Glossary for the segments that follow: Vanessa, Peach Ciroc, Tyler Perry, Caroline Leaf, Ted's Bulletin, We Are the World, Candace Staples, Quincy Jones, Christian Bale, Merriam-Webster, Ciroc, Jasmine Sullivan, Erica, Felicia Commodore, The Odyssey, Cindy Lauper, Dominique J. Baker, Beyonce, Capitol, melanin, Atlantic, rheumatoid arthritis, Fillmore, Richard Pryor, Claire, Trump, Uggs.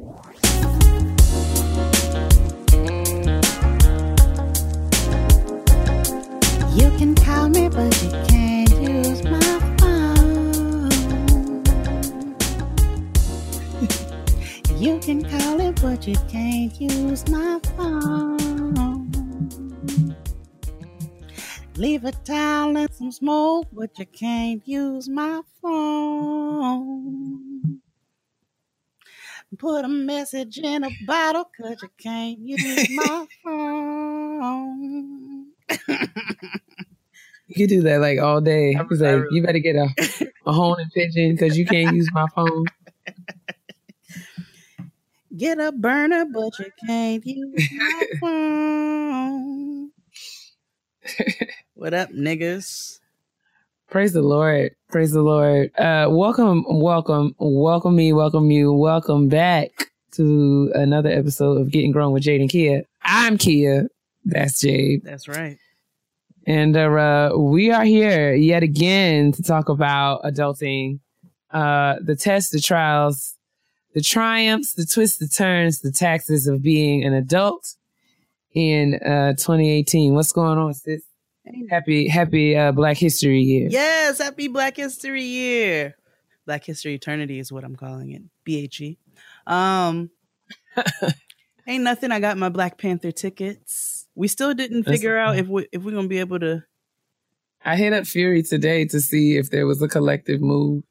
You can call me, but you can't use my phone. You can call it, but you can't use my phone. Leave a towel and some smoke, but you can't use my phone. Put a message in a bottle, 'cause you can't use my phone. You do that like all day. I was like, you better get a hone and pigeon, because you can't use my phone. Get a burner, but you can't use my phone. What up, niggas? Praise the Lord. Praise the Lord. Welcome, welcome back to another episode of Getting Grown with Jade and Kia. I'm Kia. That's Jade. That's right. And we are here yet again to talk about adulting, the tests, the trials, the triumphs, the twists, the turns, the taxes of being an adult in 2018. What's going on, sis? Happy Black History Year. Yes, happy Black History Year. Black History Eternity is what I'm calling it. BHE. Ain't nothing. I got my Black Panther tickets. We still didn't figure out if we're going to be able to. I hit up Fury today to see if there was a collective move.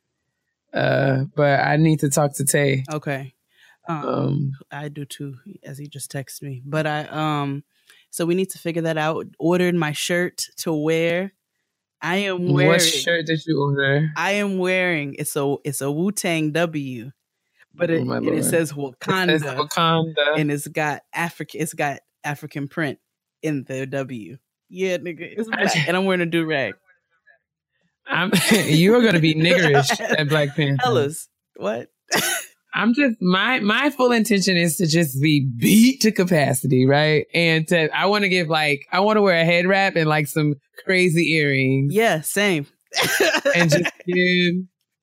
But I need to talk to Tay. Okay. I do too, as he just texted me. But so we need to figure that out. Ordered my shirt to wear. I am wearing. What shirt did you order? I am wearing. It's a Wu-Tang W. But it says Wakanda. It says Wakanda. And it's got African print in the W. Yeah, nigga. It's black. And I'm wearing a do-rag. You're going to be niggerish at Black Panther. Fellas, what? I'm just, my full intention is to just be beat to capacity, right? And I want to wear a head wrap and like some crazy earrings. Yeah, same. And just give...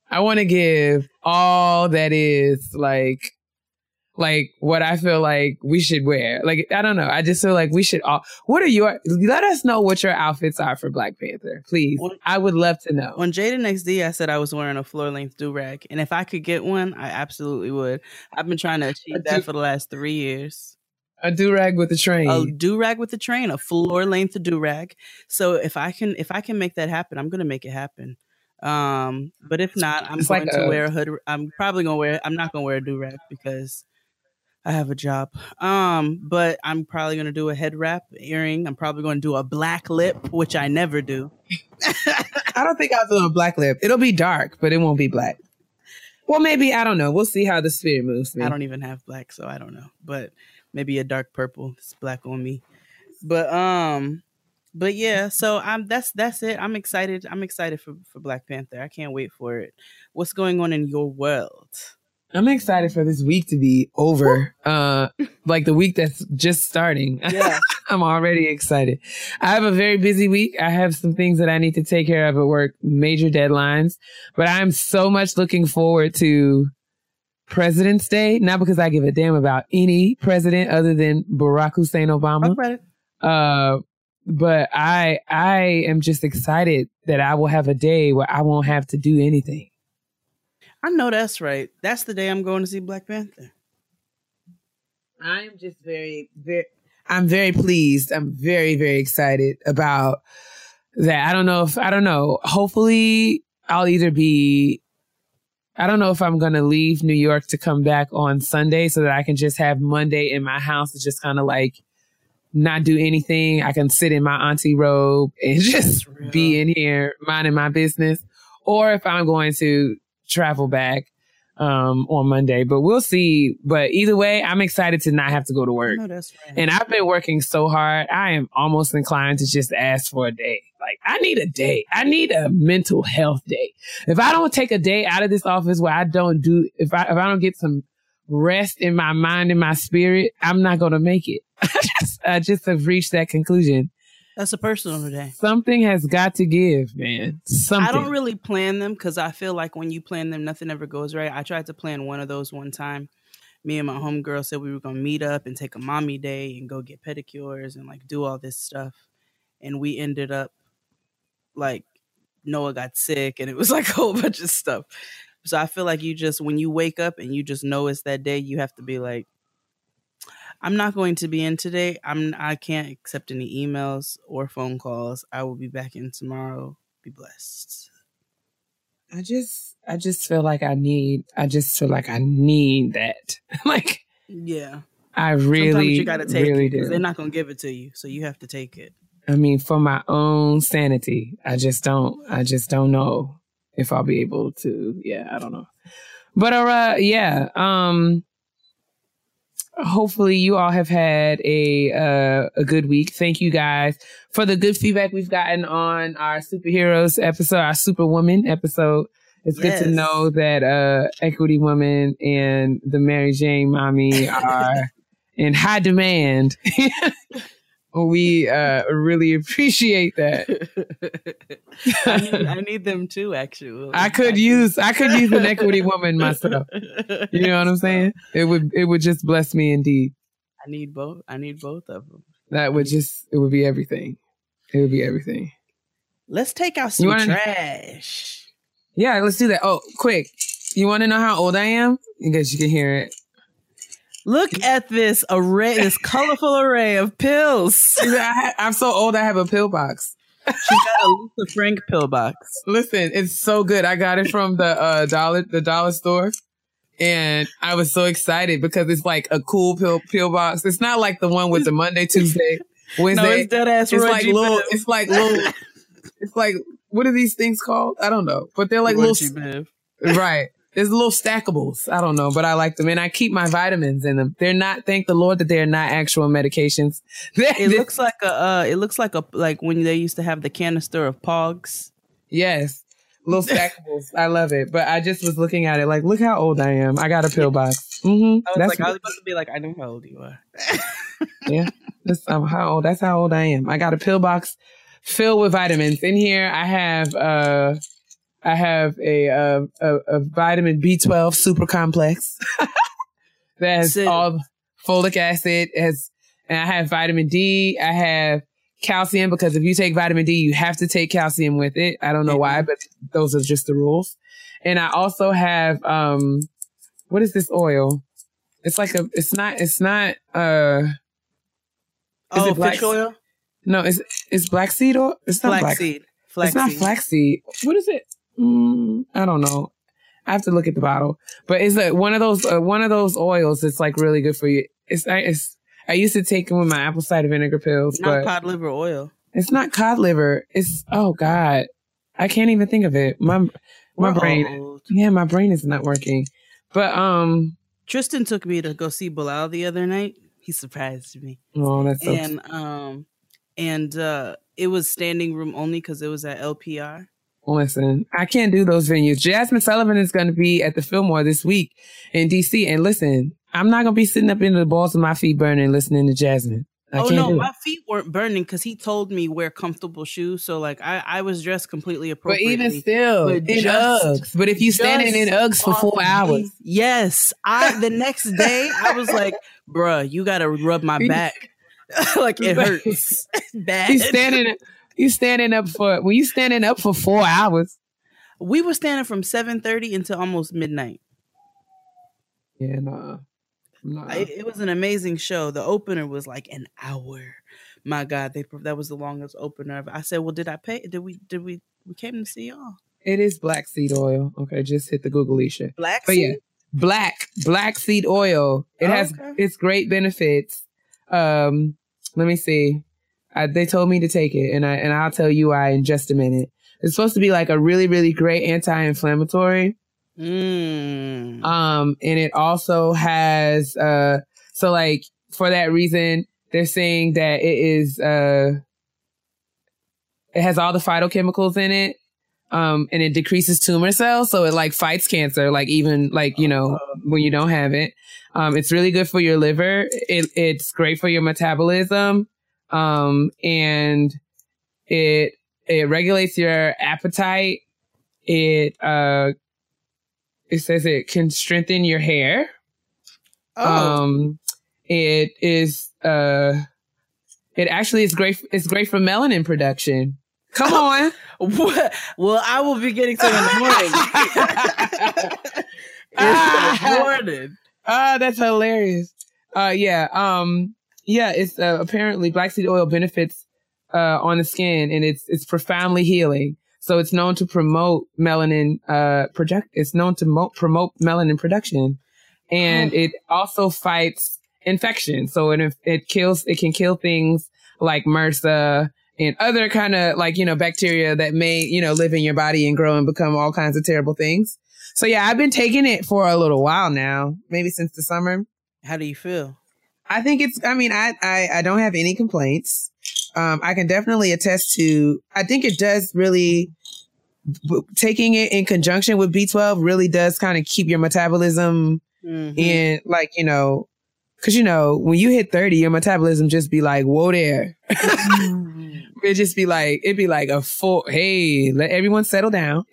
I want to give all that is like what I feel like we should wear. Like, I don't know. I just feel like we should all. Let us know what your outfits are for Black Panther, please. I would love to know. On Jade XD, I said I was wearing a floor-length do-rag. And if I could get one, I absolutely would. I've been trying to achieve that for the last 3 years. A do-rag with a train. A do-rag with a train. A floor-length do-rag. So if I can make that happen, I'm going to make it happen. But if not, I'm not gonna wear a do-rag because I have a job. But I'm probably gonna do a head wrap earring. I'm probably gonna do a black lip, which I never do. I don't think I'll do a black lip. It'll be dark, but it won't be black. Well, maybe, I don't know. We'll see how the spirit moves me. I don't even have black, so I don't know. But maybe a dark purple. It's black on me. But yeah, so that's it. I'm excited. I'm excited for Black Panther. I can't wait for it. What's going on in your world? I'm excited for this week to be over. Like the week that's just starting. Yeah. I'm already excited. I have a very busy week. I have some things that I need to take care of at work, major deadlines. But I'm so much looking forward to President's Day. Not because I give a damn about any president other than Barack Hussein Obama. Okay. But I am just excited that I will have a day where I won't have to do anything. I know that's right. That's the day I'm going to see Black Panther. I'm just very, very... I'm very pleased. I'm very, very excited about that. I don't know. Hopefully, I'll either be... I don't know if I'm going to leave New York to come back on Sunday so that I can just have Monday in my house to just kind of like... not do anything. I can sit in my auntie robe and just be in here minding my business. Or if I'm going to travel back on Monday, but we'll see. But either way, I'm excited to not have to go to work. No, that's right. And I've been working so hard. I am almost inclined to just ask for a day. Like, I need a day. I need a mental health day. If I don't take a day out of this office where I don't do, if I don't get some rest in my mind and my spirit, I'm not going to make it. I just have reached that conclusion. That's a personal today. Something has got to give, man. Something. I don't really plan them because I feel like when you plan them, nothing ever goes right. I tried to plan one of those one time. me and my homegirl said we were going to meet up and take a mommy day and go get pedicures and like do all this stuff. And we ended up like Noah got sick and it was like a whole bunch of stuff. So I feel like you just, when you wake up and you just know it's that day, you have to be like, I'm not going to be in today. I can't accept any emails or phone calls. I will be back in tomorrow. Be blessed. I just feel like I need that. Like, yeah, I really, sometimes you gotta take really it, do. They're not gonna give it to you, so you have to take it. I mean, for my own sanity, I just don't know if I'll be able to. Yeah, I don't know. But all right, yeah. Hopefully you all have had a good week. Thank you guys for the good feedback we've gotten on our superheroes episode, our Superwoman episode. It's yes. Good to know that Equity Woman and the Mary Jane Mommy are in high demand. We really appreciate that. I need them too, actually. I could use an Equity Woman myself. You know what I'm saying? It would just bless me indeed. I need both of them. It would be everything. It would be everything. Let's take out some trash. Yeah, let's do that. Oh, quick. You want to know how old I am? I guess you can hear it. Look at this array, this colorful array of pills. I'm so old, I have a pill box. She got a Lisa Frank pill box. Listen, it's so good. I got it from the dollar store, and I was so excited because it's like a cool pill box. It's not like the one with the Monday, Tuesday, Wednesday. No, it's dead ass. It's like little. It's like, what are these things called? I don't know, but they're like little. Right. There's little stackables. I don't know, but I like them. And I keep my vitamins in them. They're not, thank the Lord that they're not actual medications. It looks like when they used to have the canister of Pogs. Yes. Little stackables. I love it. But I just was looking at it like, look how old I am. I got a pill box. Mm-hmm. I was about to be like, I know how old you are. Yeah. That's how old I am. I got a pill box filled with vitamins. In here, I have a vitamin B12 super complex that has all folic acid. And I have vitamin D. I have calcium because if you take vitamin D, you have to take calcium with it. I don't know why, but those are just the rules. And I also have what is this oil? It's like a. It's not. Is it fish oil? No, it's black seed oil. It's not black seed. It's not flaxseed. What is it? I don't know. I have to look at the bottle. But it's one of those oils that's like really good for you. I used to take them with my apple cider vinegar pills. Not cod liver oil. It's not cod liver. It's oh God, I can't even think of it. My brain. Old. Yeah, my brain is not working. But Tristan took me to go see Bilal the other night. He surprised me. Oh, that's so. And it was standing room only because it was at LPR. Listen, I can't do those venues. Jasmine Sullivan is going to be at the Fillmore this week in D.C. And listen, I'm not going to be sitting up in the balls of my feet burning listening to Jasmine. My feet weren't burning because he told me wear comfortable shoes. So like I was dressed completely appropriately. But even still, Uggs. But if you standing in Uggs for 4 hours. Yes. The next day, I was like, bruh, you got to rub my back. Like it hurts bad. You standing up for 4 hours. We were standing from 7:30 until almost midnight. Yeah, nah. It was an amazing show. The opener was like an hour. My God, that was the longest opener. I said, "Well, did I pay? Did we came to see y'all?" It is black seed oil. Okay, just hit the Google, Alicia. Black seed oil. It has its great benefits. Let me see. They told me to take it, and I'll tell you why in just a minute. It's supposed to be like a really, really great anti-inflammatory. And it also has so like for that reason, they're saying that it is it has all the phytochemicals in it, and it decreases tumor cells, so it like fights cancer, like even like you know when you don't have it. It's really good for your liver. It's great for your metabolism. And it regulates your appetite. It says it can strengthen your hair. Oh. It is it actually is great. It's great for melanin production. Come on. Well, I will be getting some in the morning. Morning. Ah, that's hilarious. Yeah, it's apparently black seed oil benefits on the skin, and it's profoundly healing. So it's known to promote melanin It's known to promote melanin production, and it also fights infection. So it kills. It can kill things like MRSA and other kind of bacteria that may live in your body and grow and become all kinds of terrible things. So yeah, I've been taking it for a little while now, maybe since the summer. How do you feel? I think it's, I don't have any complaints. I can definitely attest to, I think it does really, taking it in conjunction with B12 really does kind of keep your metabolism in, because, when you hit 30, your metabolism just be like, whoa there. It just be like, a full, hey, let everyone settle down.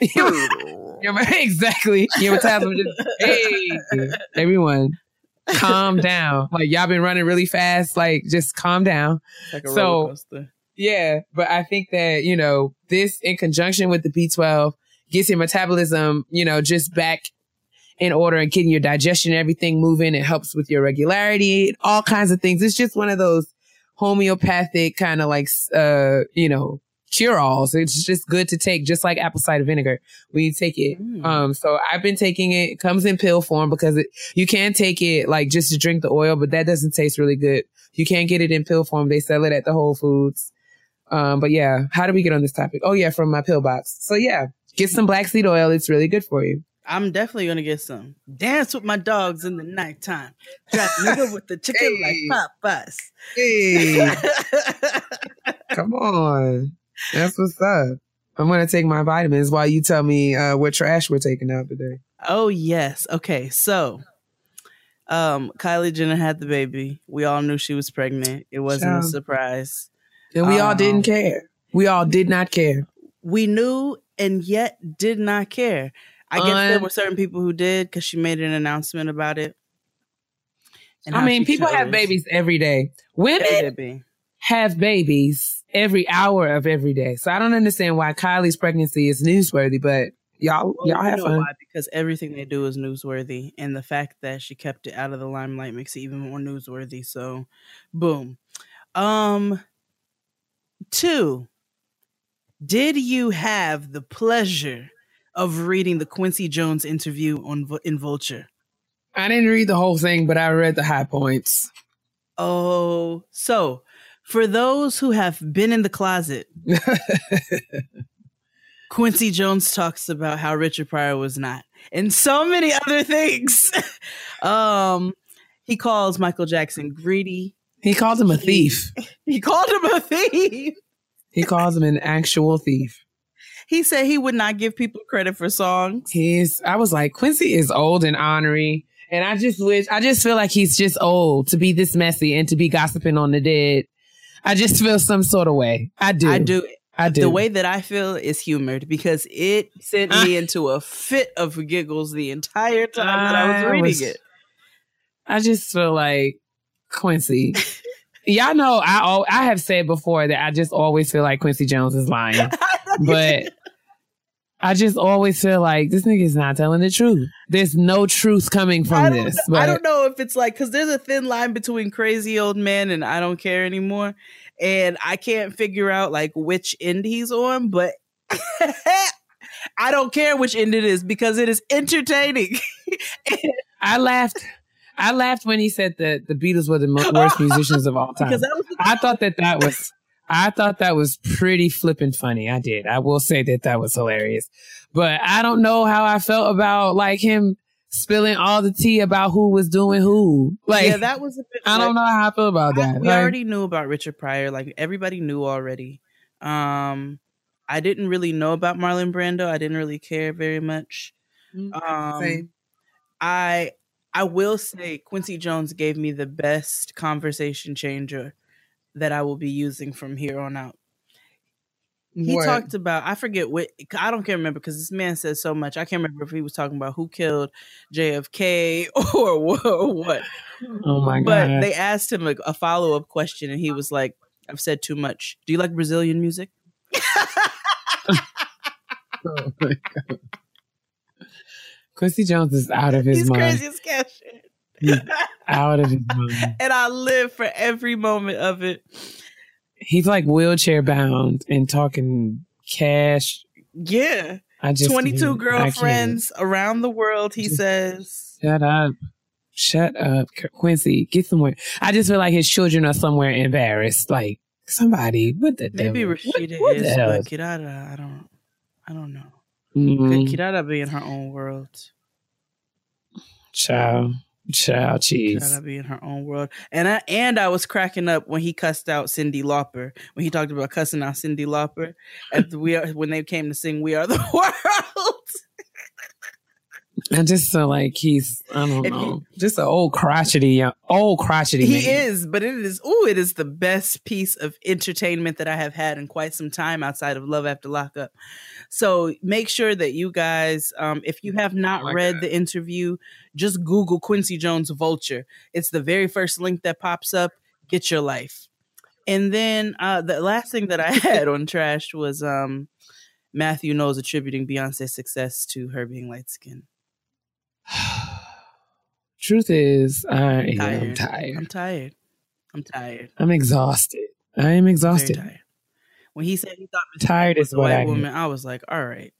Exactly. Your metabolism just, hey, everyone. Calm down. Like, y'all been running really fast. Like, just calm down. Like a roller coaster. Yeah, but I think that, this in conjunction with the B12 gets your metabolism, just back in order and getting your digestion and everything moving. It helps with your regularity, all kinds of things. It's just one of those homeopathic kind of cure-alls. It's just good to take, just like apple cider vinegar when you take it. So I've been taking it. It comes in pill form because you can take it just to drink the oil, but that doesn't taste really good. You can't get it in pill form. They sell it at the Whole Foods. But yeah, how do we get on this topic? Oh yeah, from my pill box. So yeah, get some black seed oil. It's really good for you. I'm definitely going to get some. Dance with my dogs in the nighttime. Drop nigga with the chicken like Popeyes. Hey. Come on. That's what's up. I'm going to take my vitamins while you tell me what trash we're taking out today. Oh, yes. Okay. So, Kylie Jenner had the baby. We all knew she was pregnant. It wasn't a surprise. And we all didn't care. We all did not care. We knew and yet did not care. I guess there were certain people who did because she made an announcement about it. And I mean, people have babies every day. Women have babies every hour of every day. So I don't understand why Kylie's pregnancy is newsworthy, but y'all have fun. Why? Because everything they do is newsworthy, and the fact that she kept it out of the limelight makes it even more newsworthy. So, boom. Two, did you have the pleasure of reading the Quincy Jones interview in Vulture? I didn't read the whole thing, but I read the high points. Oh, so for those who have been in the closet, Quincy Jones talks about how Richard Pryor was not, and so many other things. He calls Michael Jackson greedy. He calls him a thief. He called him a thief. He calls him an actual thief. He said he would not give people credit for songs. I was like, Quincy is old and ornery. And I just feel like he's just old to be this messy and to be gossiping on the dead. I just feel some sort of way. I do. The way that I feel is humored because it sent me into a fit of giggles the entire time that I was reading it. I just feel like Quincy. Y'all know I have said before that I just always feel like Quincy Jones is lying. But I just always feel like this nigga's not telling the truth. There's no truth coming from this. But I don't know if it's like, because there's a thin line between crazy old man and I don't care anymore. And I can't figure out which end he's on, but I don't care which end it is because it is entertaining. I laughed when he said that the Beatles were the worst musicians of all time. I thought that was pretty flippin' funny. I did. I will say that was hilarious. But I don't know how I felt about him spilling all the tea about who was doing who. Yeah, that was a bit. I don't know how I feel about that. We already knew about Richard Pryor. Everybody knew already. I didn't really know about Marlon Brando. I didn't really care very much. Same. I will say Quincy Jones gave me the best conversation changer that I will be using from here on out. He talked about, I forget what, I don't care, remember, because this man says so much. I can't remember if he was talking about who killed JFK or what. Oh my God. But they asked him like a follow-up question and he was like, I've said too much. Do you like Brazilian music? Oh my God. Quincy Jones is out of his mind. He's crazy as cash. He's out of his mind. And I live for every moment of it. He's like wheelchair bound and talking cash. Yeah. 22 girlfriends around the world, he says. Shut up. Shut up, Quincy. Get somewhere. I just feel like his children are somewhere embarrassed. Like, somebody, what the devil? Maybe Rashida is, but Kirara, I don't know. Mm-hmm. Kirara be in her own world. Child, cheese. Kirara be in her own world. And I was cracking up when he cussed out Cindy Lauper. When he talked about cussing out Cindy Lauper. When they came to sing We Are the World. I just feel like he's an old crotchety man. He is, but it is the best piece of entertainment that I have had in quite some time outside of Love After Lockup. So make sure that you guys, if you have not read the interview, just Google Quincy Jones Vulture. It's the very first link that pops up. Get your life. And then the last thing that I had on Trash was Matthew Knowles attributing Beyonce's success to her being light-skinned. Truth is, I'm tired. I'm tired. I'm exhausted. I am exhausted. Tired. When he said he thought Mr. tired was is a what white I woman, I was like, all right,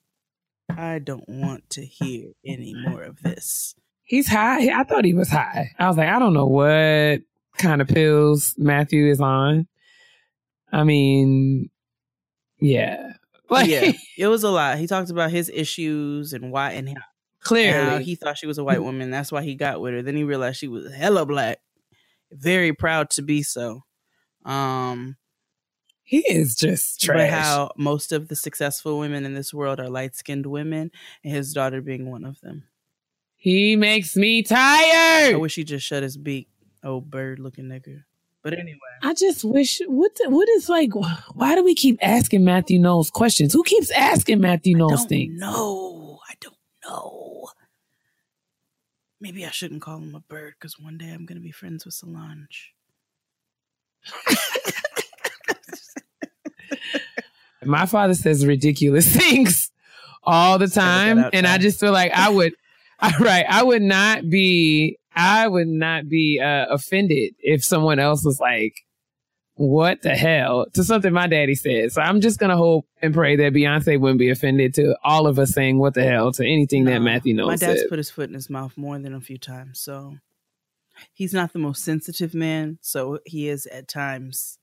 I don't want to hear any more of this. He's high. I thought he was high. I was like, I don't know what kind of pills Matthew is on. I mean, yeah. Like, yeah, it was a lot. He talked about his issues and why and how. Clearly, he thought she was a white woman. That's why he got with her. Then he realized she was hella black. Very proud to be so. He is just trash. But how most of the successful women in this world are light-skinned women, and his daughter being one of them. He makes me tired. I wish he just shut his beak. Oh, bird-looking nigga. But anyway. I just wish, what is like, why do we keep asking Matthew Knowles questions? Who keeps asking Matthew Knowles things? I don't know. Maybe I shouldn't call him a bird because one day I'm going to be friends with Solange. My father says ridiculous things all the time. And I just feel like I would not be offended if someone else was like, what the hell, to something my daddy said. So I'm just going to hope and pray that Beyonce wouldn't be offended to all of us saying what the hell to anything that Matthew Knowles said. My dad's put his foot in his mouth more than a few times. So he's not the most sensitive man. So he is at times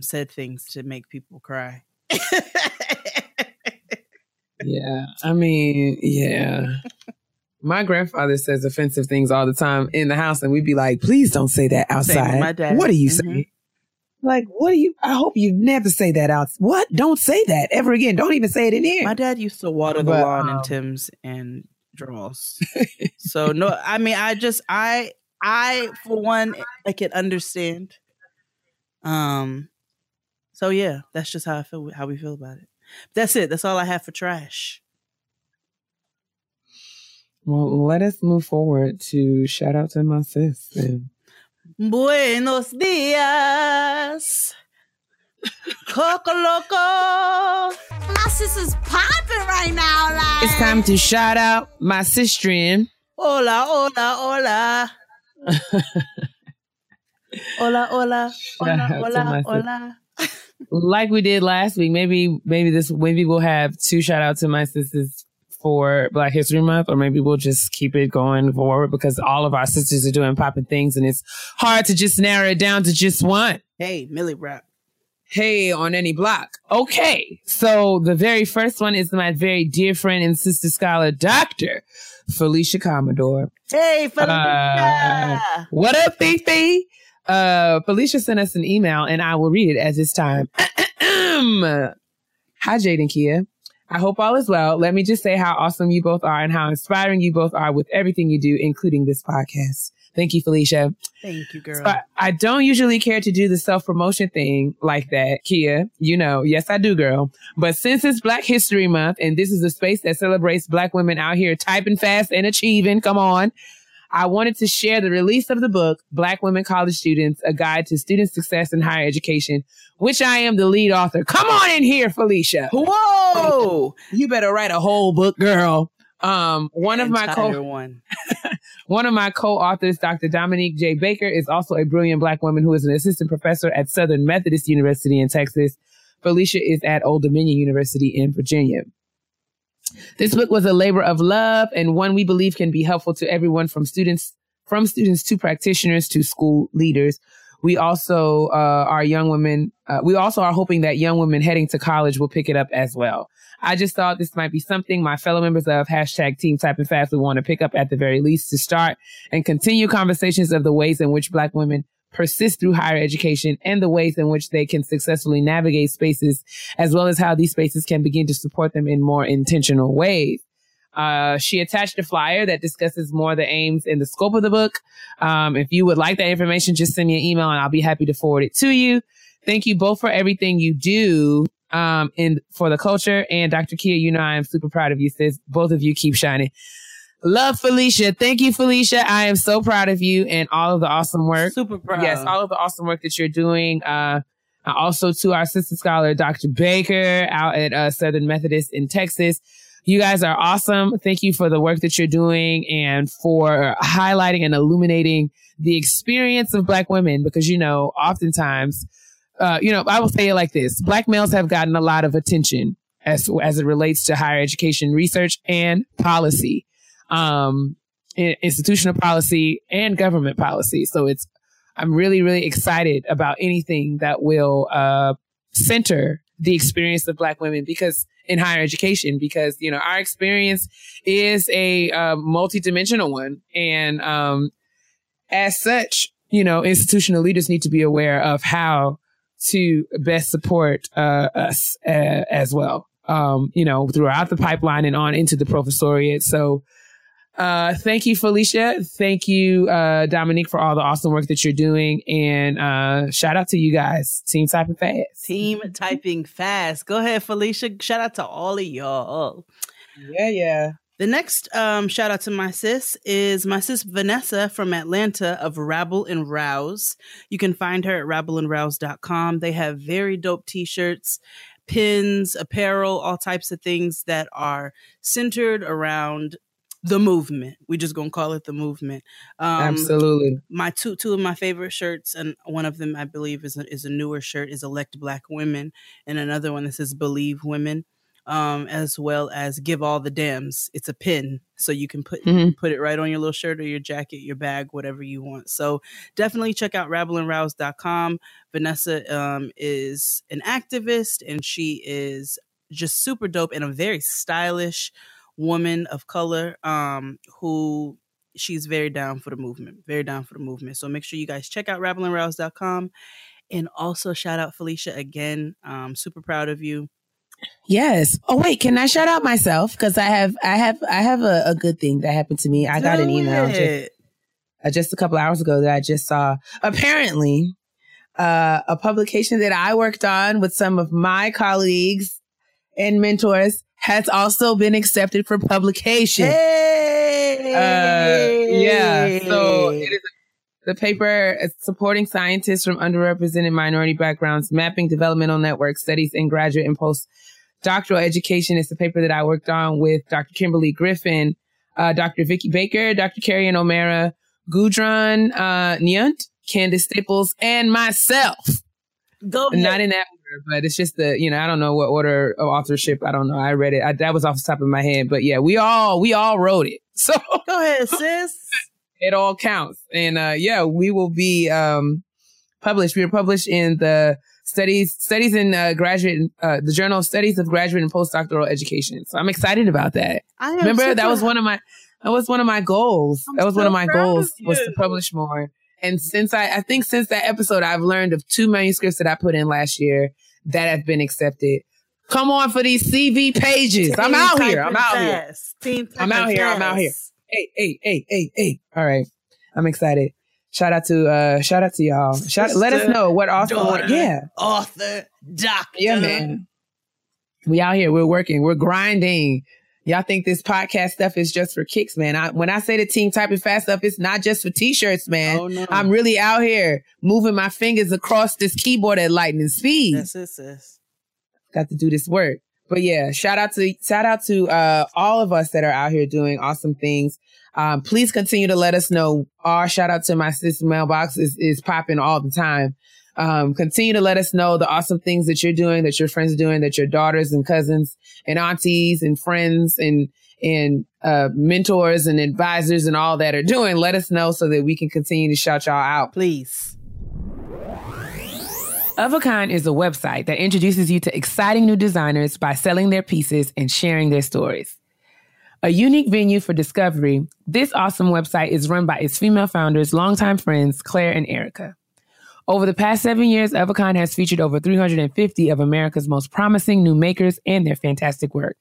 said things to make people cry. Yeah. I mean, yeah. My grandfather says offensive things all the time in the house, and we'd be like, please don't say that outside. My dad. What are you saying? Like, what do you, I hope you never say that out. What? Don't say that ever again. Don't even say it in here. My dad used to water the lawn in Tim's and draws. So, no, I mean, I for one, I can understand. So yeah, that's just how I feel, how we feel about it. That's it. That's all I have for Trash. Well, let us move forward to shout out to my sis. And... Buenos dias, Coco Loco. My sister's popping right now. Like. It's time to shout out my sistrin. Hola. Hola. Like we did last week, maybe we'll have two shout out to my sisters for Black History Month, or maybe we'll just keep it going forward because all of our sisters are doing popping things and it's hard to just narrow it down to just one. Hey, Millie Rap. Hey, on any block. Okay, so the very first one is my very dear friend and sister scholar, Dr. Felicia Commodore. Hey, Felicia! What up, Fifi? Felicia sent us an email and I will read it at this time. Hi, Jade and Kia. I hope all is well. Let me just say how awesome you both are and how inspiring you both are with everything you do, including this podcast. Thank you, Felicia. Thank you, girl. So I don't usually care to do the self-promotion thing like that, Kia. You know, yes, I do, girl. But since it's Black History Month and this is a space that celebrates Black women out here typing fast and achieving, come on, I wanted to share the release of the book, Black Women College Students, A Guide to Student Success in Higher Education, which I am the lead author. Come on in here, Felicia. Whoa! You better write a whole book, girl. One of my co-authors, Dr. Dominique J. Baker, is also a brilliant Black woman who is an assistant professor at Southern Methodist University in Texas. Felicia is at Old Dominion University in Virginia. This book was a labor of love and one we believe can be helpful to everyone from students to practitioners to school leaders. We also are hoping that young women heading to college will pick it up as well. I just thought this might be something my fellow members of #TeamTypingFast would want to pick up at the very least to start and continue conversations of the ways in which Black women persist through higher education and the ways in which they can successfully navigate spaces, as well as how these spaces can begin to support them in more intentional ways. She attached a flyer that discusses more the aims and the scope of the book. If you would like that information, just send me an email and I'll be happy to forward it to you. Thank you both for everything you do and for the culture. And Dr. Kia, you know I am super proud of you, sis. Both of you keep shining. Love, Felicia. Thank you, Felicia. I am so proud of you and all of the awesome work. Super proud. Yes, all of the awesome work that you're doing. Also to our sister scholar, Dr. Baker, out at Southern Methodist in Texas. You guys are awesome. Thank you for the work that you're doing and for highlighting and illuminating the experience of Black women. Because, you know, oftentimes, I will say it like this. Black males have gotten a lot of attention as it relates to higher education research and policy. Institutional policy and government policy. So I'm really, really excited about anything that will center the experience of Black women because in higher education, because, you know, our experience is a multidimensional one. And as such, you know, institutional leaders need to be aware of how to best support us as well, throughout the pipeline and on into the professoriate. So, thank you, Felicia. Thank you, Dominique, for all the awesome work that you're doing. And shout out to you guys, Team Typing Fast. Team Typing Fast. Go ahead, Felicia. Shout out to all of y'all. Yeah, yeah. The next shout out to my sis is my sis Vanessa from Atlanta of Rabble and Rouse. You can find her at rabbleandrouse.com. They have very dope t-shirts, pins, apparel, all types of things that are centered around the movement. We're just going to call it the movement. Absolutely. My two of my favorite shirts, and one of them, I believe, is a newer shirt, is Elect Black Women, and another one that says Believe Women, as well as Give All the Dams. It's a pin, so you can put it right on your little shirt or your jacket, your bag, whatever you want. So definitely check out rabbleandrouse.com. Vanessa is an activist, and she is just super dope and a very stylish woman of color who she's very down for the movement. So make sure you guys check out rabbleandrouse.com. And also shout out Felicia again. Super proud of you. Yes. Oh wait, can I shout out myself? Because I have a good thing that happened to me. I got an email just a couple hours ago that I just saw. Apparently a publication that I worked on with some of my colleagues and mentors has also been accepted for publication. Hey! Yeah. So it is the paper supporting scientists from underrepresented minority backgrounds, mapping developmental network studies in graduate and postdoctoral education. It's the paper that I worked on with Dr. Kimberly Griffin, Dr. Vicky Baker, Dr. Carrie and O'Mara, Gudrun Nyunt, Candace Staples, and myself. Go ahead. Not in that order, but it's just I don't know what order of authorship. I don't know. I read it. That was off the top of my head. But yeah, we all wrote it. So go ahead, sis. It all counts. And we will be published. We were published in the studies in the Journal of Studies of Graduate and Postdoctoral Education. So I'm excited about that. That was one of my goals. Was to publish more. And since that episode, I've learned of 2 manuscripts that I put in last year that have been accepted. Come on for these CV pages. I'm out here. Hey, hey, hey, hey, hey. All right. I'm excited. Shout out to y'all. Let us know what author. Daughter, yeah. Author, doctor. Yeah, man. We out here. We're working. We're grinding. Y'all think this podcast stuff is just for kicks, man. When I say the Team Typing Fast stuff, it's not just for t-shirts, man. Oh, no. I'm really out here moving my fingers across this keyboard at lightning speed. Yes, yes, yes. Got to do this work. But yeah, shout out to all of us that are out here doing awesome things. Please continue to let us know. Our shout out to my sister mailbox is popping all the time. Continue to let us know the awesome things that you're doing, that your friends are doing, that your daughters and cousins and aunties and friends and mentors and advisors and all that are doing. Let us know so that we can continue to shout y'all out, please. Of a Kind is a website that introduces you to exciting new designers by selling their pieces and sharing their stories. A unique venue for discovery, this awesome website is run by its female founders, longtime friends, Claire and Erica. Over the past 7 years, Of a Kind has featured over 350 of America's most promising new makers and their fantastic work.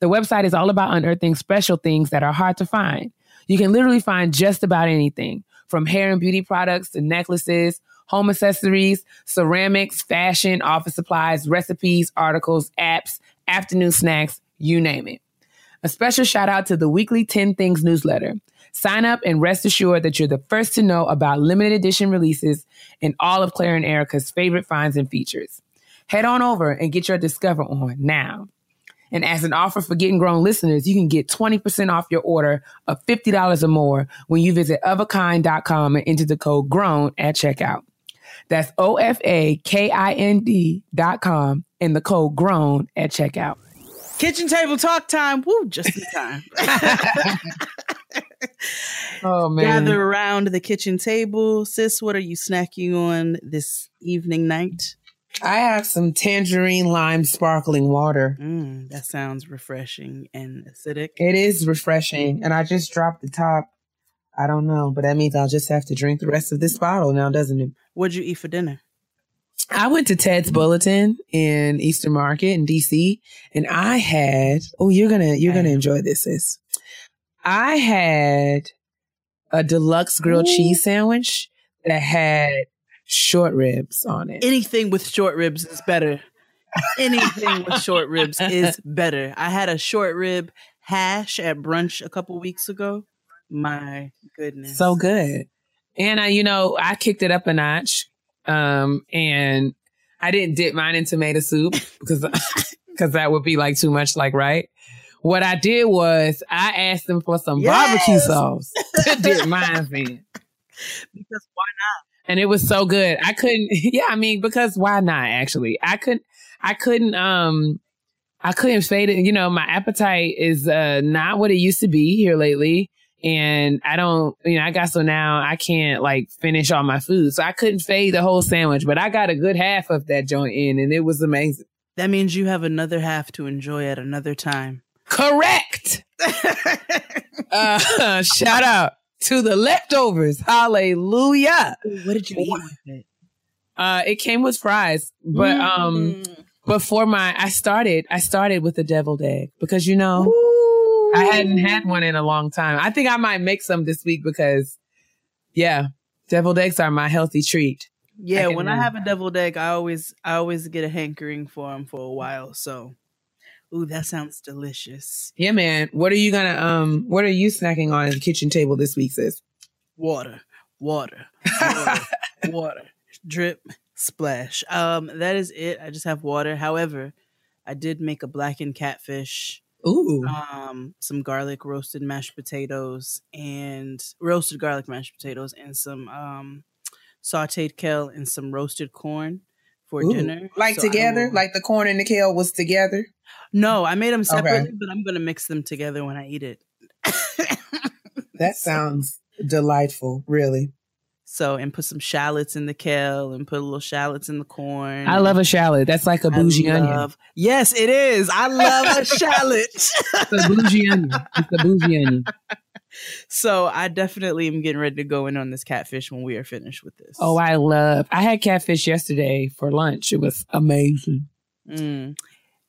The website is all about unearthing special things that are hard to find. You can literally find just about anything, from hair and beauty products to necklaces, home accessories, ceramics, fashion, office supplies, recipes, articles, apps, afternoon snacks, you name it. A special shout out to the weekly 10 Things newsletter. Sign up and rest assured that you're the first to know about limited edition releases and all of Claire and Erica's favorite finds and features. Head on over and get your Discover on now. And as an offer for Getting Grown listeners, you can get 20% off your order of $50 or more when you visit ofakind.com and enter the code GROWN at checkout. That's OFAKIND.com and the code GROWN at checkout. Kitchen table talk time. Woo, just in time. Oh man. Gather around the kitchen table. Sis, what are you snacking on this evening night? I have some tangerine lime sparkling water. That sounds refreshing and acidic. It is refreshing. And I just dropped the top. I don't know, but that means I'll just have to drink the rest of this bottle now, doesn't it? What'd you eat for dinner? I went to Ted's Bulletin in Eastern Market in DC, and I had, you're gonna enjoy this, sis. I had a deluxe grilled cheese sandwich that had short ribs on it. Anything with short ribs is better. Anything with short ribs is better. I had a short rib hash at brunch a couple weeks ago. My goodness. So good. And I kicked it up a notch. And I didn't dip mine in tomato soup because that would be like too much, like, right? What I did was I asked them for some barbecue sauce to dip mine in. Because why not? And it was so good. I couldn't, because why not, actually? I couldn't fade it. My appetite is not what it used to be here lately. And I don't, I got, so now I can't finish all my food. So I couldn't fade the whole sandwich, but I got a good half of that joint in and it was amazing. That means you have another half to enjoy at another time. Correct. Shout out to the leftovers. Hallelujah. What did you eat with it? It came with fries, but, I started with a deviled egg because, I hadn't had one in a long time. I think I might make some this week because, deviled eggs are my healthy treat. Yeah, when I have a deviled egg, I always get a hankering for them for a while. So, ooh, that sounds delicious. Yeah, man. What are you gonna What are you snacking on at the kitchen table this week, sis? Water, water, drip, splash. That is it. I just have water. However, I did make a blackened catfish. Ooh. Some garlic roasted mashed potatoes and roasted garlic mashed potatoes and some sauteed kale and some roasted corn for dinner. Together? Like the corn and the kale was together? No, I made them separately, but I'm going to mix them together when I eat it. That sounds delightful, really. So, and put some shallots in the kale and put a little shallots in the corn. I love a shallot. That's like a bougie onion. Yes, it is. I love a shallot. It's a bougie onion. So I definitely am getting ready to go in on this catfish when we are finished with this. Oh, I had catfish yesterday for lunch. It was amazing.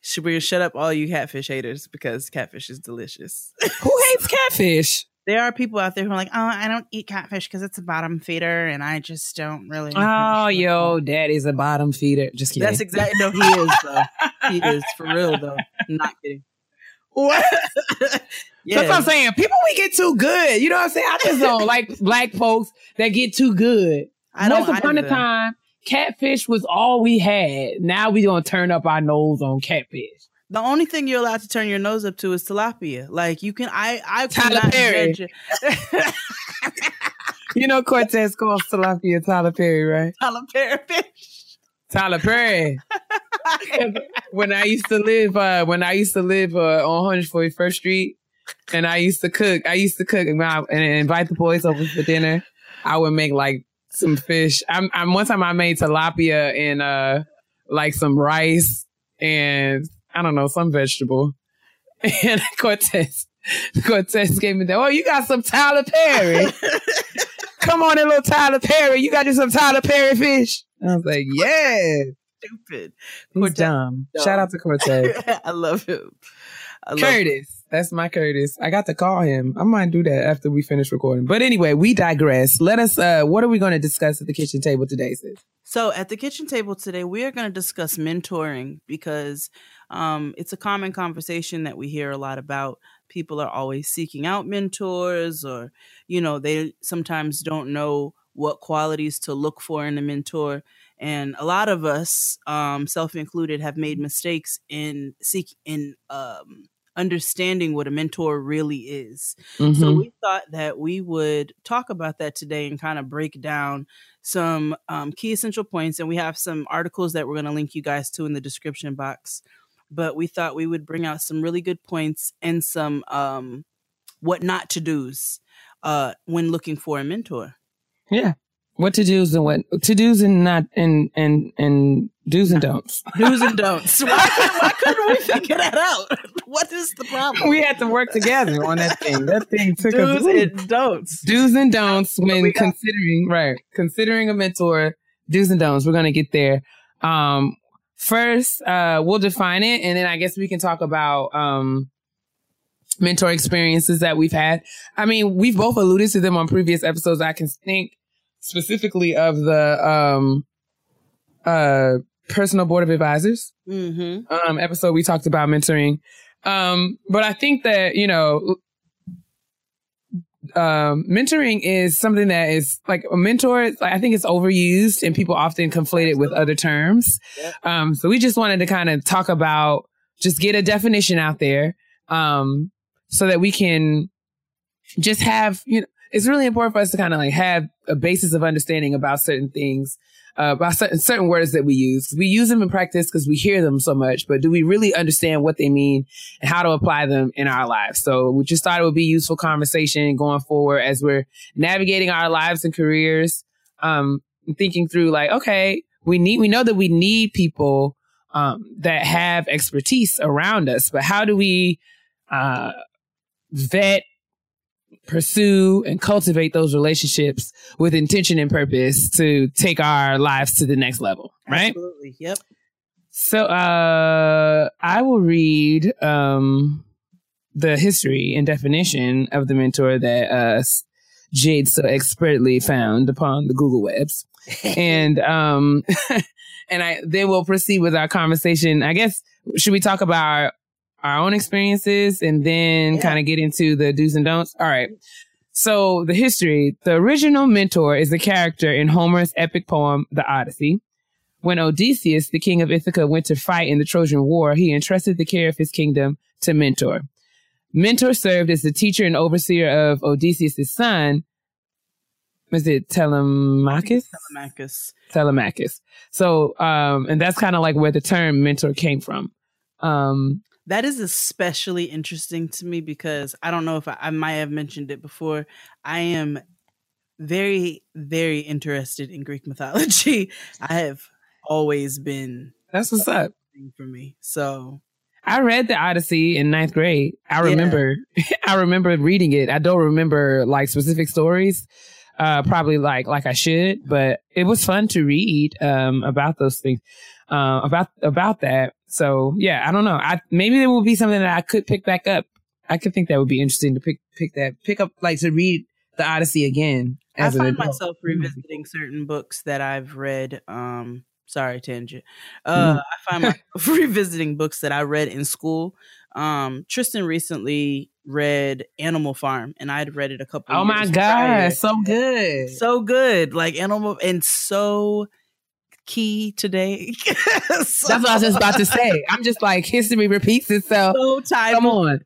Should we shut up all you catfish haters because catfish is delicious. Who hates catfish? There are people out there who are like, oh, I don't eat catfish because it's a bottom feeder, and I just don't really. Oh, yo, daddy's a bottom feeder. Just kidding. That's exactly. No, he is, though. He is, for real, though. Not kidding. What? Yeah. That's what I'm saying. People, we get too good. You know what I'm saying? I just don't like black folks that get too good. Once upon a time, catfish was all we had. Now we're going to turn up our nose on catfish. The only thing you're allowed to turn your nose up to is tilapia. Like, you can, I Tyler Perry. You know, Cortez calls tilapia Tyler Perry, right? Tyler Perry fish. Tyler Perry. When I used to live on 141st Street, and I used to cook and invite the boys over for dinner. I would make like some fish. One time I made tilapia and like some rice and I don't know, some vegetable. And Cortez gave me that. Oh, you got some Tyler Perry. Come on, that little Tyler Perry. You got you some Tyler Perry fish. I was like, yeah. Stupid. He's dumb. Shout out to Cortez. I love him. Curtis. That's my Curtis. I got to call him. I might do that after we finish recording. But anyway, we digress. Let us, what are we going to discuss at the kitchen table today, sis? So at the kitchen table today, we are going to discuss mentoring because it's a common conversation that we hear a lot about. People are always seeking out mentors or, you know, they sometimes don't know what qualities to look for in a mentor. And a lot of us, self-included, have made mistakes in understanding what a mentor really is. Mm-hmm. So we thought that we would talk about that today and kind of break down some key essential points. And we have some articles that we're going to link you guys to in the description box. But we thought we would bring out some really good points and some what not to do's when looking for a mentor. Yeah. What to do's and what to do's and not and do's and don'ts. Do's and don'ts. Why couldn't we figure that out? What is the problem? We had to work together on that thing. That thing took us. Do's and don'ts when considering a mentor. Do's and don'ts. We're gonna get there. First, we'll define it, and then I guess we can talk about mentor experiences that we've had. I mean, we've both alluded to them on previous episodes. I can think specifically of the personal board of advisors episode. We talked about mentoring. But I think that, you know, mentoring is something that is like a mentor. I think it's overused and people often conflate it with other terms. Yeah. So we just wanted to kind of talk about, just get a definition out there so that we can just have, you know, it's really important for us to kind of like have a basis of understanding about certain things, about certain words that we use. We use them in practice because we hear them so much, but do we really understand what they mean and how to apply them in our lives? So we just thought it would be useful conversation going forward as we're navigating our lives and careers, thinking through like, okay, we know that we need people that have expertise around us, but how do we vet, pursue and cultivate those relationships with intention and purpose to take our lives to the next level, right? Absolutely. Yep. So I will read the history and definition of the mentor that Jade so expertly found upon the Google webs. And and then we'll proceed with our conversation. I guess, should we talk about our own experiences and then kind of get into the do's and don'ts? All right. So the history, the original mentor is a character in Homer's epic poem, The Odyssey. When Odysseus, the king of Ithaca, went to fight in the Trojan War, he entrusted the care of his kingdom to Mentor. Mentor served as the teacher and overseer of Odysseus' son. Is it Telemachus? Telemachus. So, and that's kind of like where the term mentor came from. That is especially interesting to me because I don't know if I might have mentioned it before. I am very, very interested in Greek mythology. I have always been. That's what's up for me. So I read The Odyssey in 9th grade. I remember reading it. I don't remember like specific stories, probably like I should, but it was fun to read about those things, about that. So, yeah, I don't know. Maybe there will be something that I could pick back up. I could think that would be interesting to pick up, like to read The Odyssey again. As I find myself revisiting certain books that I've read. Sorry, tangent. I find myself revisiting books that I read in school. Tristan recently read Animal Farm, and I'd read it a couple. Oh my god, so good! Like Animal and so key today. So, that's what I was just about to say. I'm just like history repeats itself. So tight. Come on,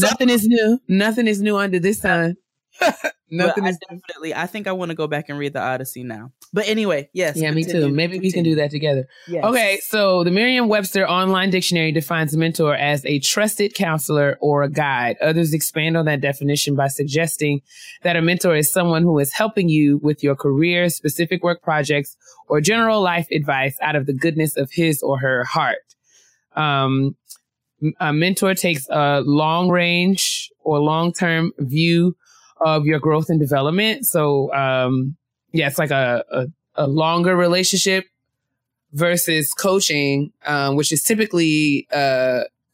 nothing is new. Nothing is new under this sun. I think I want to go back and read The Odyssey now. But anyway, yes. Yeah, continue, me too. Maybe we can do that together. Yes. Okay, so the Merriam-Webster Online Dictionary defines mentor as a trusted counselor or a guide. Others expand on that definition by suggesting that a mentor is someone who is helping you with your career, specific work projects, or general life advice out of the goodness of his or her heart. A mentor takes a long-range or long-term view of your growth and development. So, it's like a longer relationship versus coaching, which is typically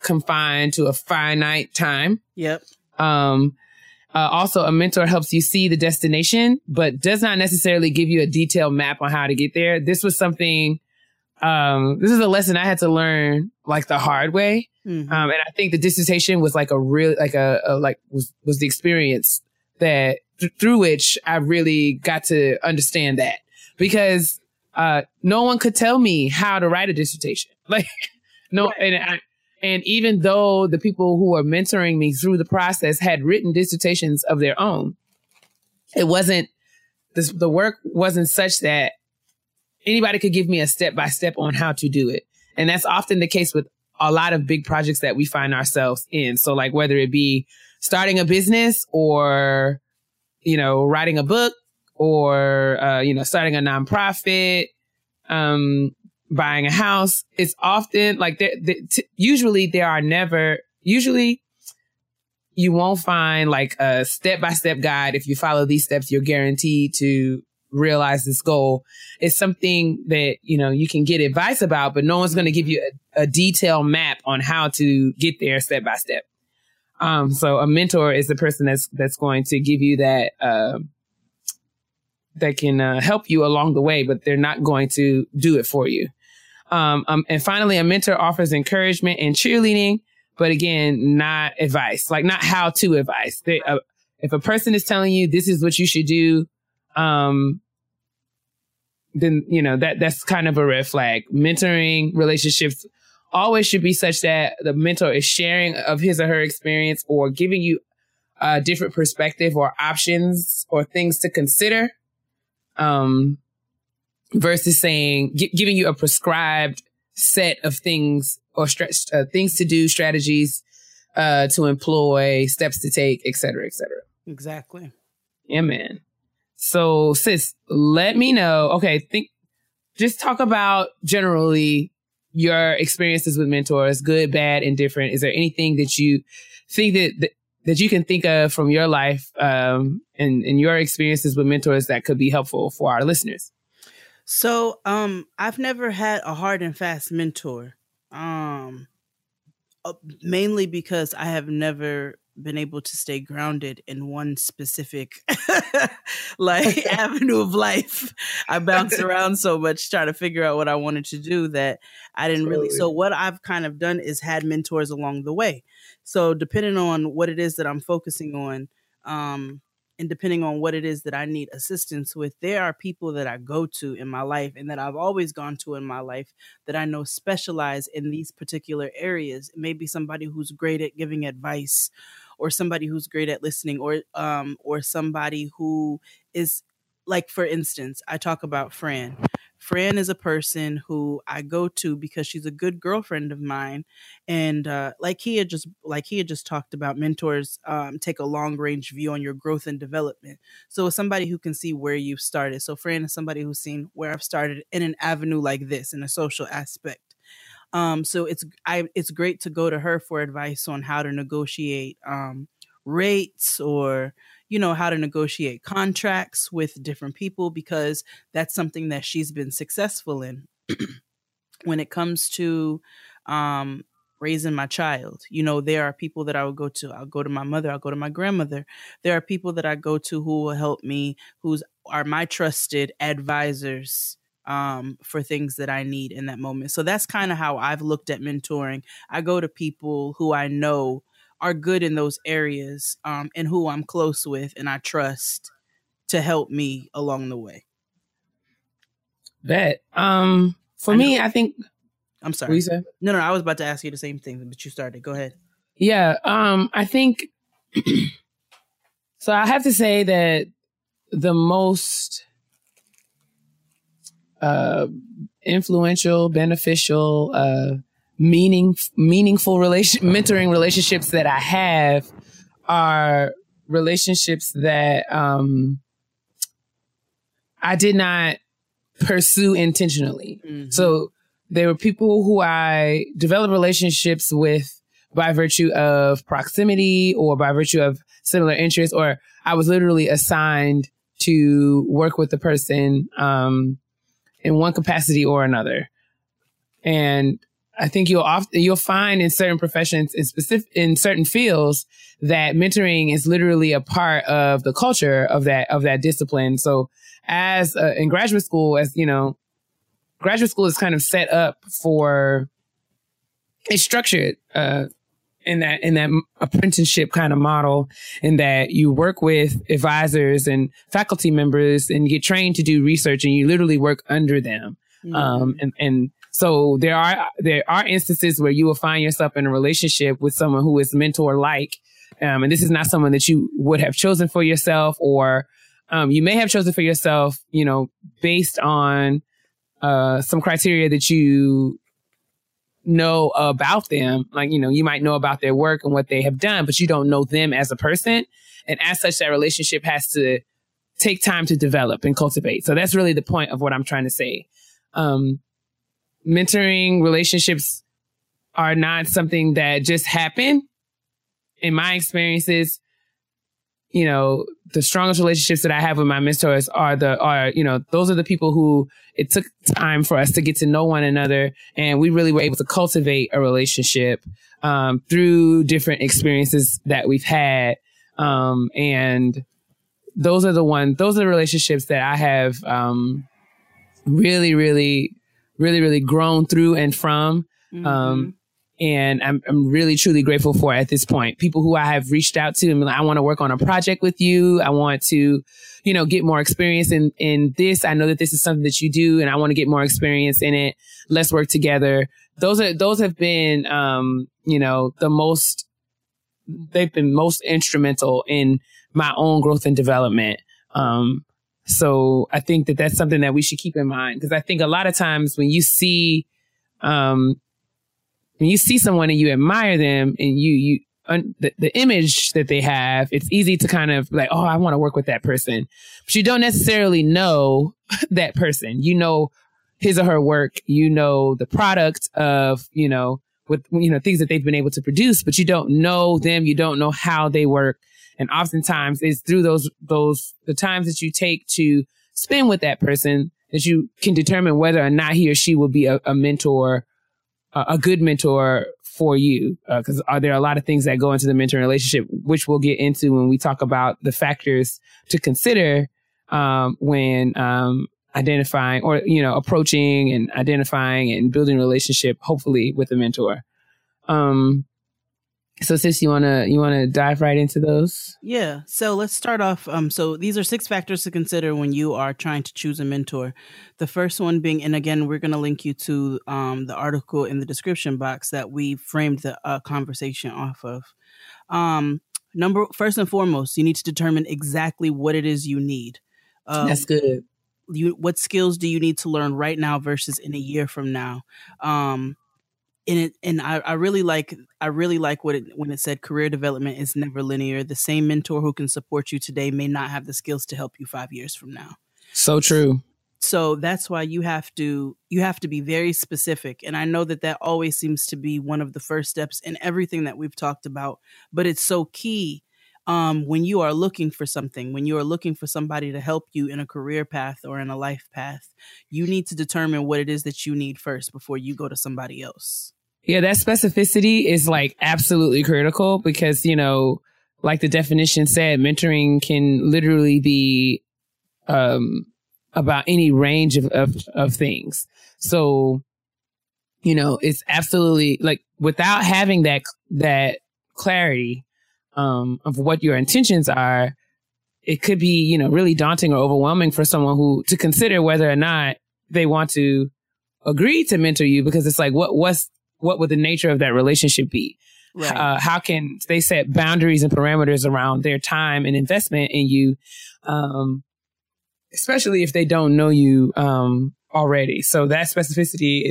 confined to a finite time. Yep. Also, a mentor helps you see the destination, but does not necessarily give you a detailed map on how to get there. This was something... this is a lesson I had to learn like the hard way. Mm-hmm. And I think the dissertation was like was the experience that through which I really got to understand that, because no one could tell me how to write a dissertation. Like, no. Right. And even though the people who were mentoring me through the process had written dissertations of their own, it wasn't, the work wasn't such that anybody could give me a step-by-step on how to do it. And that's often the case with a lot of big projects that we find ourselves in. So like whether it be starting a business or, writing a book or, starting a nonprofit, buying a house. It's often like usually you won't find like a step-by-step guide. If you follow these steps, you're guaranteed to realize this goal. It's something that, you can get advice about, but no one's going to give you a detailed map on how to get there step-by-step. So a mentor is the person that's going to give you that, that can help you along the way, but they're not going to do it for you. And finally, a mentor offers encouragement and cheerleading, but again, not advice, like not how to advice. If a person is telling you this is what you should do, then, that's kind of a red flag. Mentoring relationships always should be such that the mentor is sharing of his or her experience or giving you a different perspective or options or things to consider, versus saying, giving you a prescribed set of things or things to do, strategies, to employ, steps to take, et cetera, et cetera. Exactly. Yeah, man. So sis, let me know. Okay. Just talk about generally your experiences with mentors, good, bad, and different. Is there anything that you think that you can think of from your life and your experiences with mentors that could be helpful for our listeners? So I've never had a hard and fast mentor, mainly because I have never been able to stay grounded in one specific avenue of life. I bounced around so much trying to figure out what I wanted to do that I didn't really. So what I've kind of done is had mentors along the way. So depending on what it is that I'm focusing on, and depending on what it is that I need assistance with, there are people that I go to in my life and that I've always gone to in my life that I know specialize in these particular areas. Maybe somebody who's great at giving advice, or somebody who's great at listening, or somebody who is, like, for instance, I talk about Fran. Fran is a person who I go to because she's a good girlfriend of mine, and like he had just talked about, mentors take a long range view on your growth and development. So it's somebody who can see where you've started. So Fran is somebody who's seen where I've started in an avenue like this, in a social aspect. So it's great to go to her for advice on how to negotiate rates, or how to negotiate contracts with different people, because that's something that she's been successful in. When it comes to raising my child. You know, there are people that I would go to. I'll go to my mother. I'll go to my grandmother. There are people that I go to who will help me, who are my trusted advisors for things that I need in that moment. So that's kind of how I've looked at mentoring. I go to people who I know are good in those areas and who I'm close with and I trust to help me along the way. That for me, I think... I'm sorry. Lisa? No, I was about to ask you the same thing, but you started. Go ahead. Yeah, I think... So I have to say that the most influential, beneficial, meaningful mentoring relationships that I have are relationships that I did not pursue intentionally. Mm-hmm. So there were people who I developed relationships with by virtue of proximity or by virtue of similar interests, or I was literally assigned to work with the person in one capacity or another. And I think you'll find in certain professions, in certain fields, that mentoring is literally a part of the culture of that discipline. So as in graduate school, as you know, graduate school is kind of set up for, it's structured in that apprenticeship kind of model, in that you work with advisors and faculty members and get trained to do research, and you literally work under them. Mm-hmm. So there are instances where you will find yourself in a relationship with someone who is mentor-like, and this is not someone that you would have chosen for yourself, or you may have chosen for yourself, you know, based on some criteria that you know about them. Like, you know, you might know about their work and what they have done, but you don't know them as a person. And as such, that relationship has to take time to develop and cultivate. So that's really the point of what I'm trying to say. Mentoring relationships are not something that just happen. In my experiences, you know, the strongest relationships that I have with my mentors are the people who it took time for us to get to know one another. And we really were able to cultivate a relationship, through different experiences that we've had. And those are the relationships that I have, really, really, really, really grown through and from. Mm-hmm. And I'm really, truly grateful for at this point. People who I have reached out to and I want to work on a project with you. I want to, you know, get more experience in this. I know that this is something that you do and I want to get more experience in it. Let's work together. Those have been, you know, they've been most instrumental in my own growth and development. So I think that that's something that we should keep in mind, because I think a lot of times when you see, someone and you admire them and the image that they have, it's easy to kind of like, oh, I want to work with that person. But you don't necessarily know that person. You know his or her work. You know the product of, you know, with, you know, things that they've been able to produce, but you don't know them. You don't know how they work. And oftentimes it's through the times that you take to spend with that person that you can determine whether or not he or she will be a mentor, a good mentor for you, because there are a lot of things that go into the mentoring relationship, which we'll get into when we talk about the factors to consider when identifying or, you know, approaching and identifying and building a relationship, hopefully with a mentor. So sis, you wanna dive right into those? Yeah. So let's start off. So these are 6 factors to consider when you are trying to choose a mentor. The first one being, and again, we're gonna link you to the article in the description box that we framed the conversation off of. First and foremost, you need to determine exactly what it is you need. That's good. What skills do you need to learn right now versus in a year from now? I really like when it said career development is never linear. The same mentor who can support you today may not have the skills to help you 5 years from now. So true. So that's why you have to be very specific. And I know that always seems to be one of the first steps in everything that we've talked about, but it's so key. When you are looking for something, when you are looking for somebody to help you in a career path or in a life path, you need to determine what it is that you need first before you go to somebody else. Yeah, that specificity is like absolutely critical because, you know, like the definition said, mentoring can literally be about any range of things. So, you know, it's absolutely like without having that clarity of what your intentions are, it could be, you know, really daunting or overwhelming for someone who to consider whether or not they want to agree to mentor you, because it's like, what would the nature of that relationship be? Right. How can they set boundaries and parameters around their time and investment in you, especially if they don't know you already? So that specificity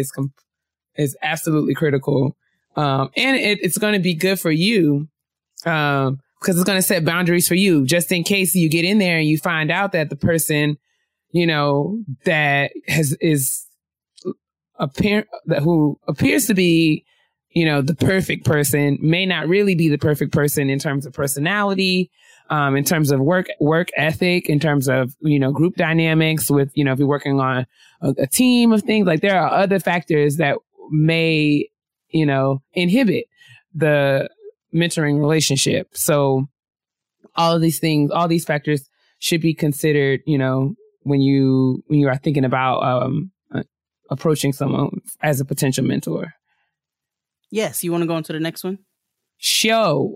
is absolutely critical, and it's going to be good for you because it's going to set boundaries for you, just in case you get in there and you find out that the person, you know, that who appears to be, you know, the perfect person may not really be the perfect person in terms of personality, in terms of work ethic, in terms of, you know, group dynamics with, you know, if you're working on a team of things, like there are other factors that may, you know, inhibit the mentoring relationship. So all of these things, all these factors should be considered, you know, when you are thinking about, approaching someone as a potential mentor. Yes. You want to go on to the next one? Show.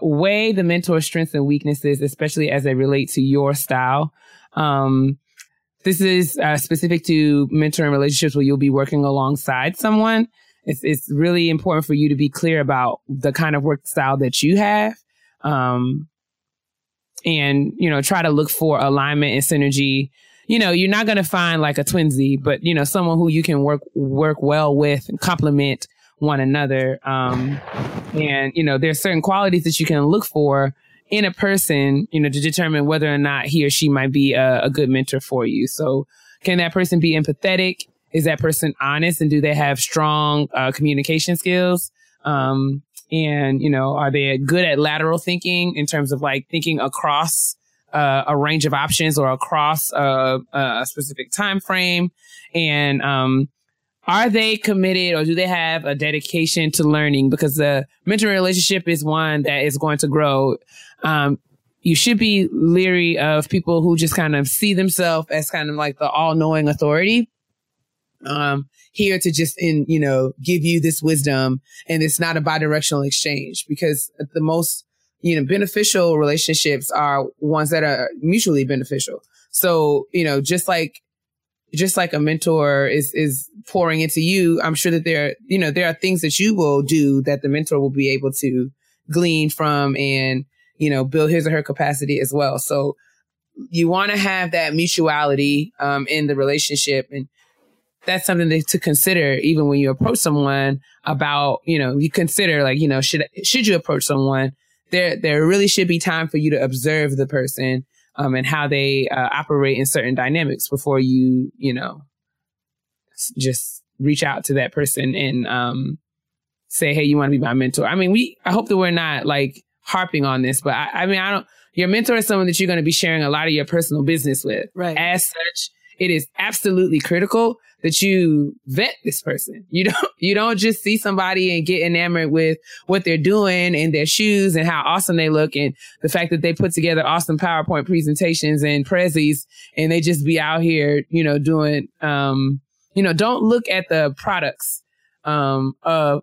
Weigh the mentor's strengths and weaknesses, especially as they relate to your style. This is specific to mentoring relationships where you'll be working alongside someone. It's really important for you to be clear about the kind of work style that you have. And, you know, try to look for alignment and synergy. You know, you're not going to find like a twinsy, but, you know, someone who you can work well with and complement one another. And, you know, there's certain qualities that you can look for in a person, you know, to determine whether or not he or she might be a good mentor for you. So can that person be empathetic? Is that person honest? And do they have strong communication skills? And, you know, are they good at lateral thinking in terms of like thinking across a range of options or across a specific time frame? And are they committed, or do they have a dedication to learning? Because the mentoring relationship is one that is going to grow. You should be leery of people who just kind of see themselves as kind of like the all-knowing authority, here to just, you know, give you this wisdom. And it's not a bidirectional exchange, because the most, you know, beneficial relationships are ones that are mutually beneficial. So, you know, just like a mentor is pouring into you, I'm sure that there are things that you will do that the mentor will be able to glean from and, you know, build his or her capacity as well. So you want to have that mutuality in the relationship. And that's something to consider even when you approach someone about, you know, you consider like, you know, should you approach someone? There really should be time for you to observe the person and how they operate in certain dynamics before you, you know, just reach out to that person and say, hey, you want to be my mentor? I mean, I hope that we're not like harping on this, but your mentor is someone that you're going to be sharing a lot of your personal business with. Right. As such, it is absolutely critical that you vet this person. You don't just see somebody and get enamored with what they're doing and their shoes and how awesome they look and the fact that they put together awesome PowerPoint presentations and prezzies and they just be out here, you know, doing, you know, don't look at the products of,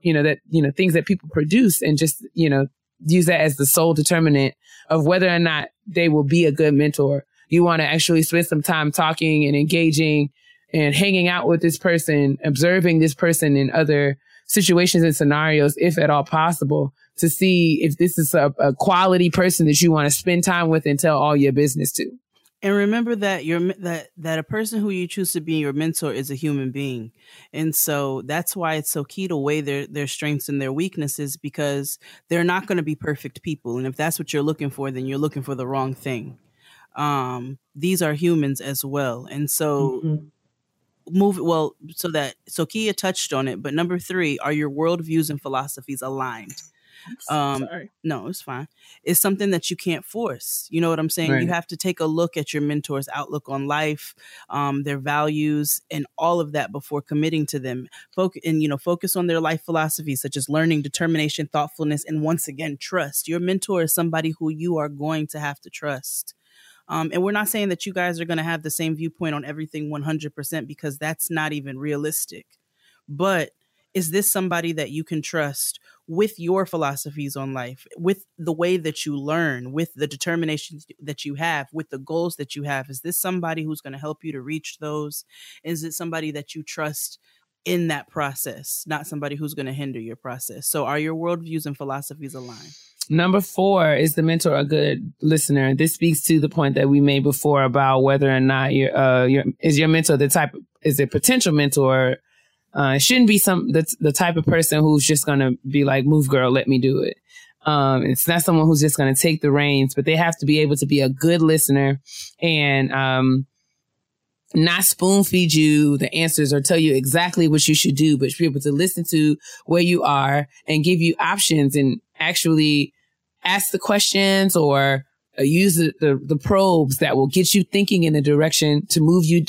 you know, that, you know, things that people produce and just, you know, use that as the sole determinant of whether or not they will be a good mentor. You want to actually spend some time talking and engaging and hanging out with this person, observing this person in other situations and scenarios, if at all possible, to see if this is a quality person that you want to spend time with and tell all your business to. And remember that that a person who you choose to be your mentor is a human being. And so that's why it's so key to weigh their strengths and their weaknesses, because they're not going to be perfect people. And if that's what you're looking for, then you're looking for the wrong thing. These are humans as well. And so... Mm-hmm. Kia touched on it, but number 3, are your worldviews and philosophies aligned? Sorry. No, it's fine. It's something that you can't force. You know what I'm saying? Right. You have to take a look at your mentor's outlook on life, their values, and all of that before committing to them. Focus on their life philosophies, such as learning, determination, thoughtfulness, and once again, trust. Your mentor is somebody who you are going to have to trust. And we're not saying that you guys are going to have the same viewpoint on everything 100%, because that's not even realistic. But is this somebody that you can trust with your philosophies on life, with the way that you learn, with the determination that you have, with the goals that you have? Is this somebody who's going to help you to reach those? Is it somebody that you trust in that process, not somebody who's going to hinder your process? So are your worldviews and philosophies aligned? Number 4, is the mentor a good listener? This speaks to the point that we made before about whether or not your mentor is a potential mentor. It shouldn't be the type of person who's just going to be like, move girl, let me do it. It's not someone who's just going to take the reins, but they have to be able to be a good listener and not spoon feed you the answers or tell you exactly what you should do, but be able to listen to where you are and give you options and actually ask the questions or use the probes that will get you thinking in the direction to move you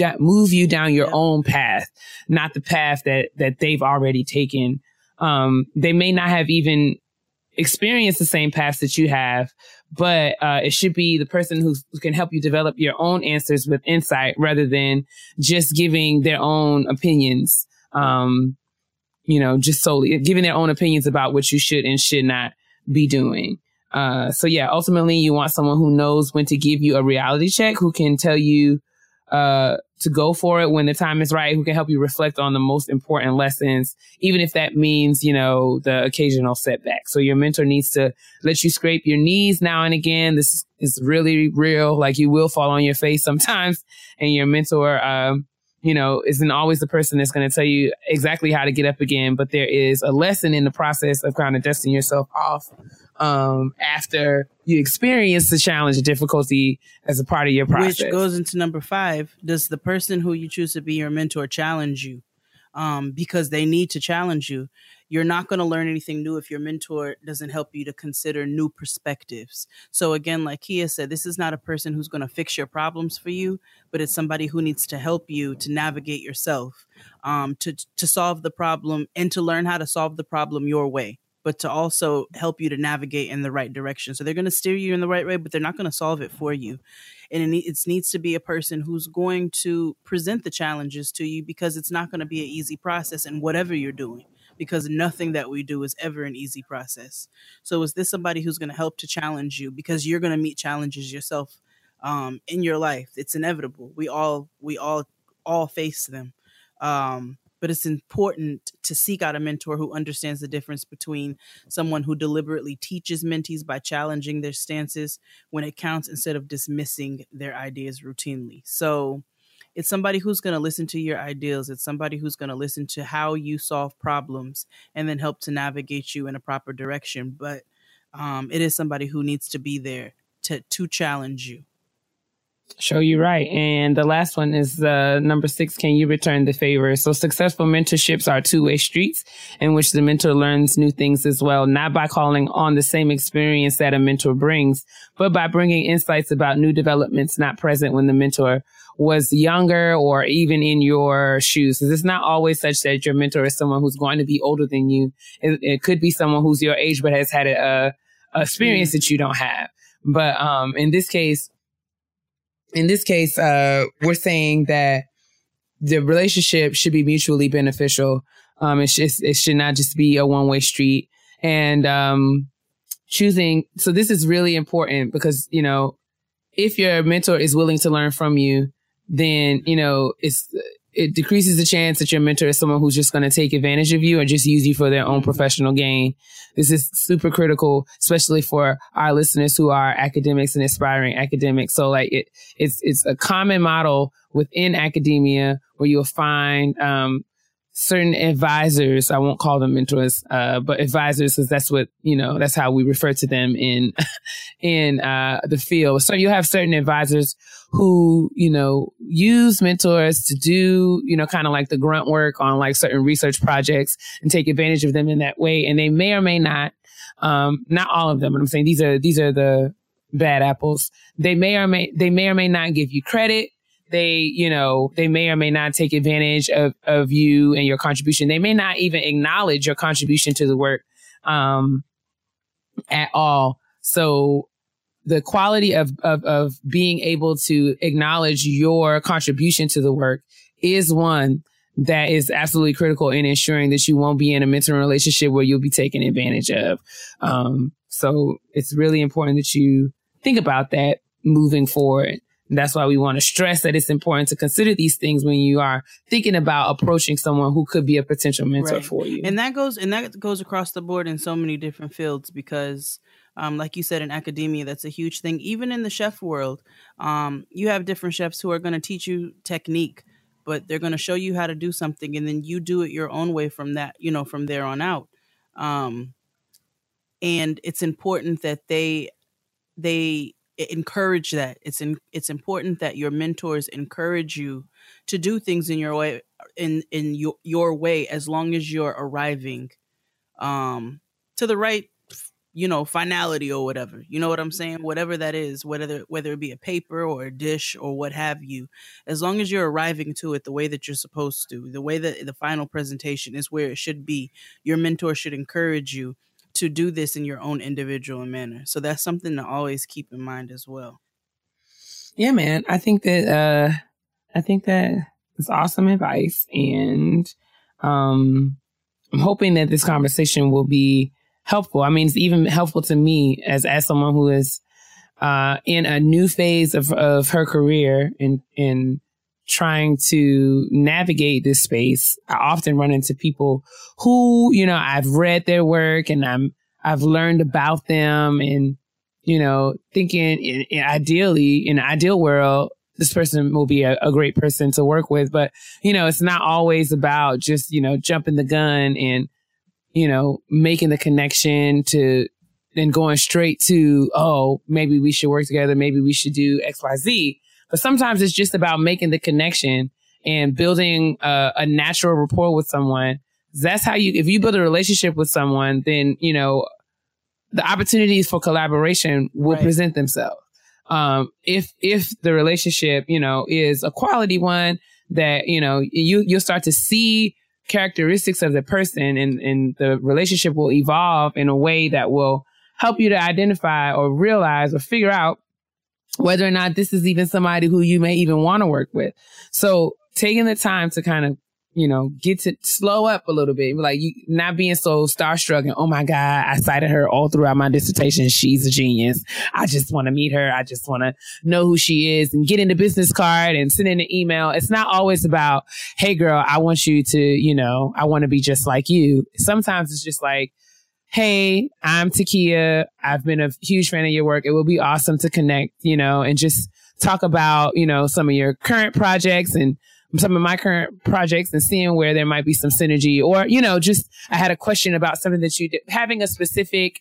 down your own path, not the path that they've already taken. They may not have even experienced the same paths that you have, but it should be the person who can help you develop your own answers with insight rather than just giving their own opinions, just solely giving their own opinions about what you should and should not be doing. Ultimately, you want someone who knows when to give you a reality check, who can tell you to go for it when the time is right, who can help you reflect on the most important lessons, even if that means, the occasional setback. So your mentor needs to let you scrape your knees now and again. This is really real. Like, you will fall on your face sometimes. And your mentor, isn't always the person that's going to tell you exactly how to get up again. But there is a lesson in the process of kind of dusting yourself off after you experience the challenge and difficulty as a part of your process. Which goes into number 5. Does the person who you choose to be your mentor challenge you? Because they need to challenge you. You're not going to learn anything new if your mentor doesn't help you to consider new perspectives. So again, like Kia said, this is not a person who's going to fix your problems for you, but it's somebody who needs to help you to navigate yourself, to solve the problem and to learn how to solve the problem your way, but to also help you to navigate in the right direction. So they're going to steer you in the right way, but they're not going to solve it for you. And it needs to be a person who's going to present the challenges to you, because it's not going to be an easy process in whatever you're doing, because nothing that we do is ever an easy process. So is this somebody who's going to help to challenge you? Because you're going to meet challenges yourself in your life. It's inevitable. We all face them. But it's important to seek out a mentor who understands the difference between someone who deliberately teaches mentees by challenging their stances when it counts instead of dismissing their ideas routinely. So it's somebody who's going to listen to your ideals. It's somebody who's going to listen to how you solve problems and then help to navigate you in a proper direction. But it is somebody who needs to be there to challenge you. Sure, you're right. And the last one is number 6. Can you return the favor? So successful mentorships are two-way streets in which the mentor learns new things as well, not by calling on the same experience that a mentor brings, but by bringing insights about new developments not present when the mentor was younger or even in your shoes. Because it's not always such that your mentor is someone who's going to be older than you. It could be someone who's your age but has had a experience that you don't have. But in this case, we're saying that the relationship should be mutually beneficial. It should not just be a one-way street. And so this is really important because, if your mentor is willing to learn from you, then, it decreases the chance that your mentor is someone who's just going to take advantage of you or just use you for their own professional gain. This is super critical, especially for our listeners who are academics and aspiring academics. So it's a common model within academia where you'll find, certain advisors. I won't call them mentors, but advisors, because that's what, that's how we refer to them in the field. So you have certain advisors who, use mentors to do, kind of like the grunt work on like certain research projects and take advantage of them in that way. And they may or may not Not all of them, but I'm saying these are the bad apples. They may or may not give you credit. They may or may not take advantage of you and your contribution. They may not even acknowledge your contribution to the work at all. So the quality of being able to acknowledge your contribution to the work is one that is absolutely critical in ensuring that you won't be in a mentoring relationship where you'll be taken advantage of. So it's really important that you think about that moving forward. And that's why we want to stress that it's important to consider these things when you are thinking about approaching someone who could be a potential mentor for you. And that goes across the board in so many different fields because, like you said, in academia, that's a huge thing. Even in the chef world, you have different chefs who are going to teach you technique, but they're going to show you how to do something and then you do it your own way from that, from there on out. And it's important that they encourage that. It's important that your mentors encourage you to do things in your way, in your way, as long as you're arriving to the right, finality or whatever. You know what I'm saying? Whatever that is, whether it be a paper or a dish or what have you, as long as you're arriving to it the way that you're supposed to, the way that the final presentation is where it should be, your mentor should encourage you to do this in your own individual manner. So that's something to always keep in mind as well. Yeah, man. I think that is awesome advice. And I'm hoping that this conversation will be helpful. I mean, it's even helpful to me as someone who is in a new phase of her career and trying to navigate this space. I often run into people who, I've read their work and I've learned about them and, thinking in an ideal world, this person will be a great person to work with. But, it's not always about just, jumping the gun and, making the connection to and going straight to, oh, maybe we should work together. Maybe we should do X, Y, Z. But sometimes it's just about making the connection and building a natural rapport with someone. That's how if you build a relationship with someone, then, the opportunities for collaboration will present themselves. If the relationship, is a quality one that, you'll start to see characteristics of the person and the relationship will evolve in a way that will help you to identify or realize or figure out whether or not this is even somebody who you may even want to work with. So taking the time to kind of, get to slow up a little bit, like not being so starstruck and, oh my God, I cited her all throughout my dissertation. She's a genius. I just want to meet her. I just want to know who she is and get in the business card and send in an email. It's not always about, hey girl, I want you to, I want to be just like you. Sometimes it's just like, hey, I'm Takia. I've been a huge fan of your work. It will be awesome to connect, and just talk about, some of your current projects and some of my current projects and seeing where there might be some synergy or, just I had a question about something that you did, having a specific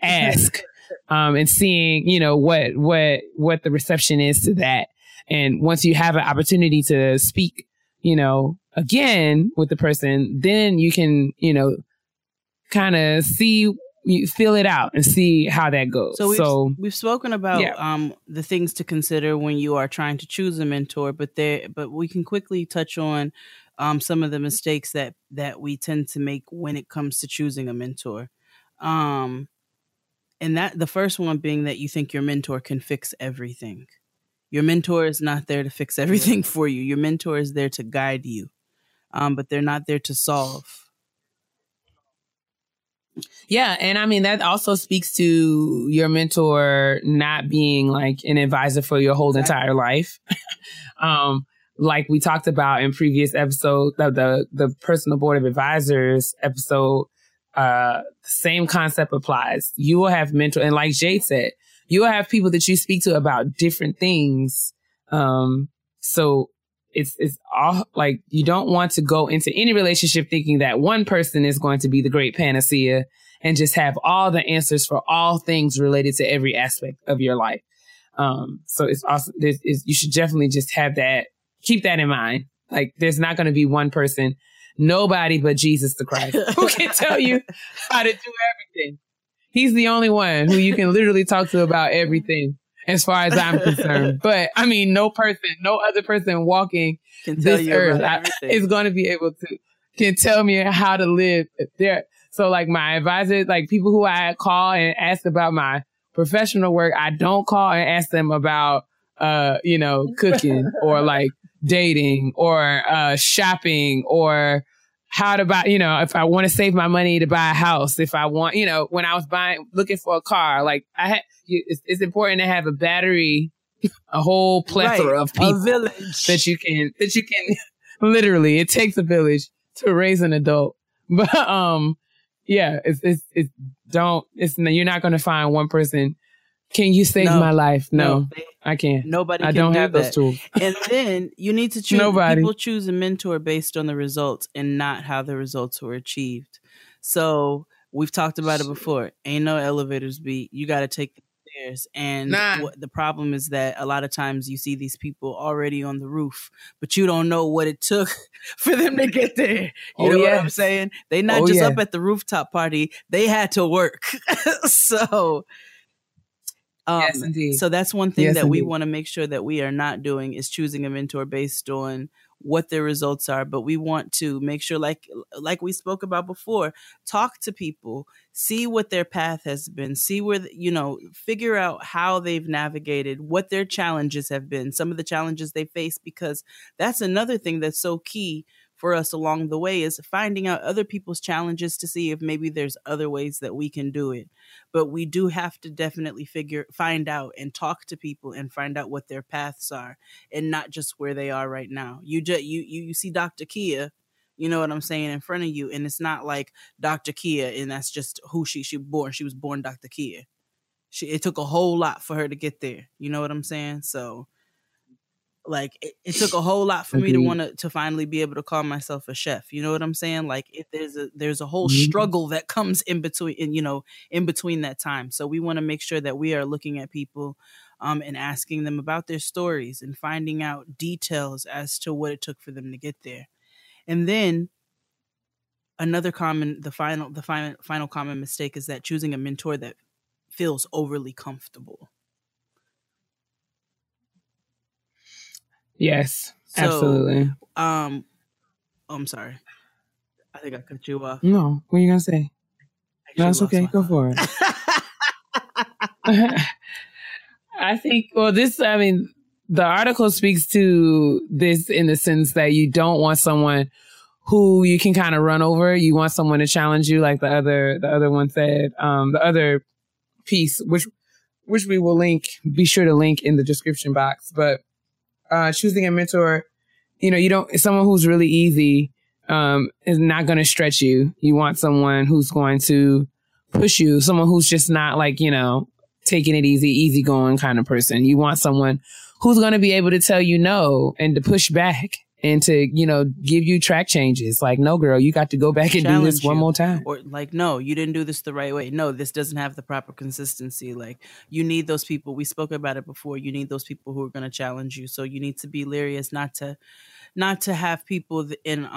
ask and seeing, what the reception is to that. And once you have an opportunity to speak, again with the person, then you can, kind of see, you feel it out and see how that goes. So we've spoken about the things to consider when you are trying to choose a mentor, but we can quickly touch on some of the mistakes that we tend to make when it comes to choosing a mentor. And that the first one being that you think your mentor can fix everything. Your mentor is not there to fix everything for you. Your mentor is there to guide you, but they're not there to solve. Yeah. And I mean, that also speaks to your mentor not being like an advisor for your whole entire life. Like we talked about in previous episode, the personal board of advisors episode, the same concept applies. You will have mentor. And like Jade said, you will have people that you speak to about different things. So it's all like you don't want to go into any relationship thinking that one person is going to be the great panacea and just have all the answers for all things related to every aspect of your life. So it's also you should definitely just have that, keep that in mind. Like there's not going to be one person, nobody but Jesus the Christ who can tell you how to do everything. everything. He's the only one who you can literally talk to about everything, as far as I'm concerned. But I mean, no other person walking this earth is going to be able to can tell me how to live there. So like my advisor, like people who I call and ask about my professional work, I don't call and ask them about, cooking or like dating or shopping or how to buy, if I want to save my money to buy a house, if I want, when I was looking for a car, like it's important to have a battery, a whole plethora of people that you can literally, it takes a village to raise an adult. But, you're not going to find one person. Can you save my life? No, I can't. Nobody can do that. I don't have those tools. And then you need to choose. People choose a mentor based on the results and not how the results were achieved. So we've talked about it before. Ain't no elevators, B. You got to take the stairs. And the problem is that a lot of times you see these people already on the roof, but you don't know what it took for them to get there. You know what I'm saying? They're not just up at the rooftop party. They had to work. So... yes, indeed. So that's one thing that we want to make sure that we are not doing is choosing a mentor based on what their results are. But we want to make sure, like we spoke about before, talk to people, see what their path has been, see where, figure out how they've navigated, what their challenges have been, some of the challenges they face, because that's another thing that's so key for us along the way is finding out other people's challenges to see if maybe there's other ways that we can do it. But we do have to definitely find out and talk to people and find out what their paths are and not just where they are right now. You see Dr. Kia, you know what I'm saying, in front of you, and it's not like Dr. Kia and that's just who she born. She was born Dr. Kia. It took a whole lot for her to get there. You know what I'm saying? So like it took a whole lot for me to want to finally be able to call myself a chef. You know what I'm saying? Like if there's a whole struggle that comes in between that time. So we want to make sure that we are looking at people and asking them about their stories and finding out details as to what it took for them to get there. And then another common, the final common mistake is that choosing a mentor that feels overly comfortable. Yes, so, absolutely. I'm sorry. I think I cut you off. No, what are you going to say? No, it's okay. Go for it. I think, the article speaks to this in the sense that you don't want someone who you can kind of run over. You want someone to challenge you, like the other one said. The other piece, which we will be sure to link in the description box, but choosing a mentor, someone who's really easy, is not going to stretch you. You want someone who's going to push you, someone who's just not like, taking it easy, easygoing kind of person. You want someone who's going to be able to tell you no and to push back and to, give you track changes. Like, no, girl, you got to go back and do this one more time. Or like, no, you didn't do this the right way. No, this doesn't have the proper consistency. Like, you need those people. We spoke about it before. You need those people who are going to challenge you. So you need to be leery not to have people in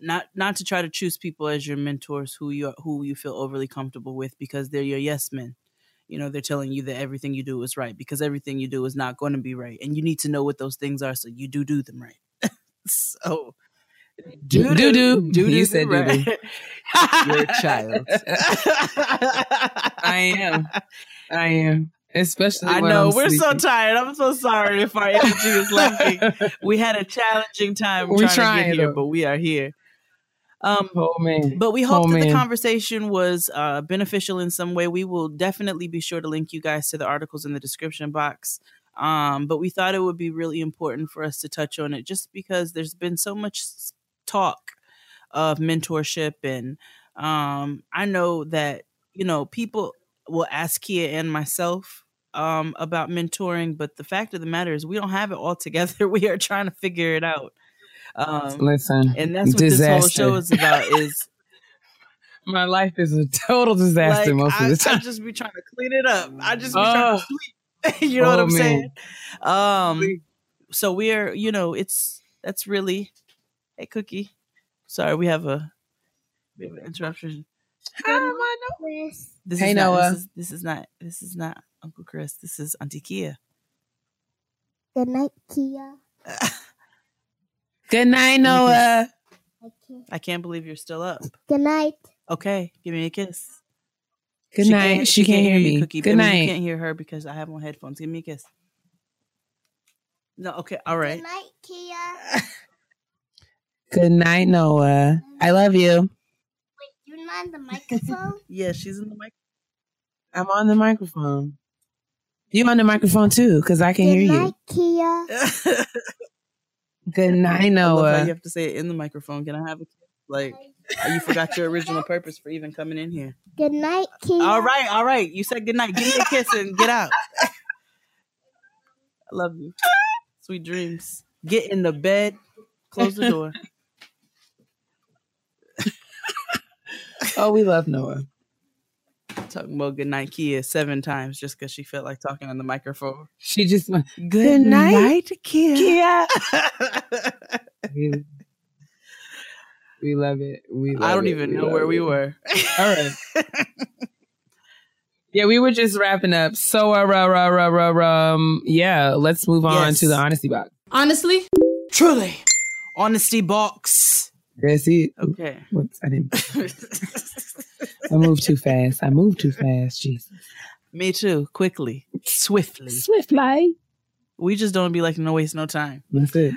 not to try to choose people as your mentors who you feel overly comfortable with, because they're your yes men. They're telling you that everything you do is right, because everything you do is not going to be right. And you need to know what those things are so you do them right. So, do you said right. You're a child. I am. Especially I know I'm we're sleeping. So tired. I'm so sorry if our energy is lacking. We had a challenging time trying to get here, but we are here. But we hope that the conversation was beneficial in some way. We will definitely be sure to link you guys to the articles in the description box. But we thought it would be really important for us to touch on it, just because there's been so much talk of mentorship. And I know that, people will ask Kia and myself about mentoring. But the fact of the matter is we don't have it all together. We are trying to figure it out. And that's what this whole show is about is. My life is a total disaster most of the time. I just be trying to clean it up. I just be trying to sleep. You know what I'm saying? So we are, that's really, hey, Cookie. Sorry, we have an interruption. How am I Noah? Hey, Noah. This is not Uncle Chris. This is Auntie Kia. Good night, Kia. Good night, Noah. Okay. I can't believe you're still up. Good night. Okay, give me a kiss. Good night. She can't hear me. Cookie. Good night. You can't hear her because I have on headphones. Give me a kiss. No, okay, all right. Good night, Kia. Good night, Noah. I love you. Wait, you're not on the microphone? Yeah, she's in the microphone. I'm on the microphone. You on the microphone too, because I can hear you. Good night, Kia. Good night, Noah. I love how you have to say it in the microphone. Can I have a kiss? Like, you forgot your original purpose for even coming in here. Good night, Kia. All right. You said good night. Give me a kiss and get out. I love you. Sweet dreams. Get in the bed. Close the door. Oh, we love Noah. Talking about good night, Kia, 7 times just because she felt like talking on the microphone. She just went, good night, Kia. We love it. I don't even know where we were. All right. Yeah, we were just wrapping up. So, yeah, let's move on to the honesty box. Honestly? Truly. Honesty box. That's it. Okay. Whoops, I didn't. I moved too fast. Jesus. Me too. Quickly. Swiftly. We just don't be like, no waste, no time. That's it.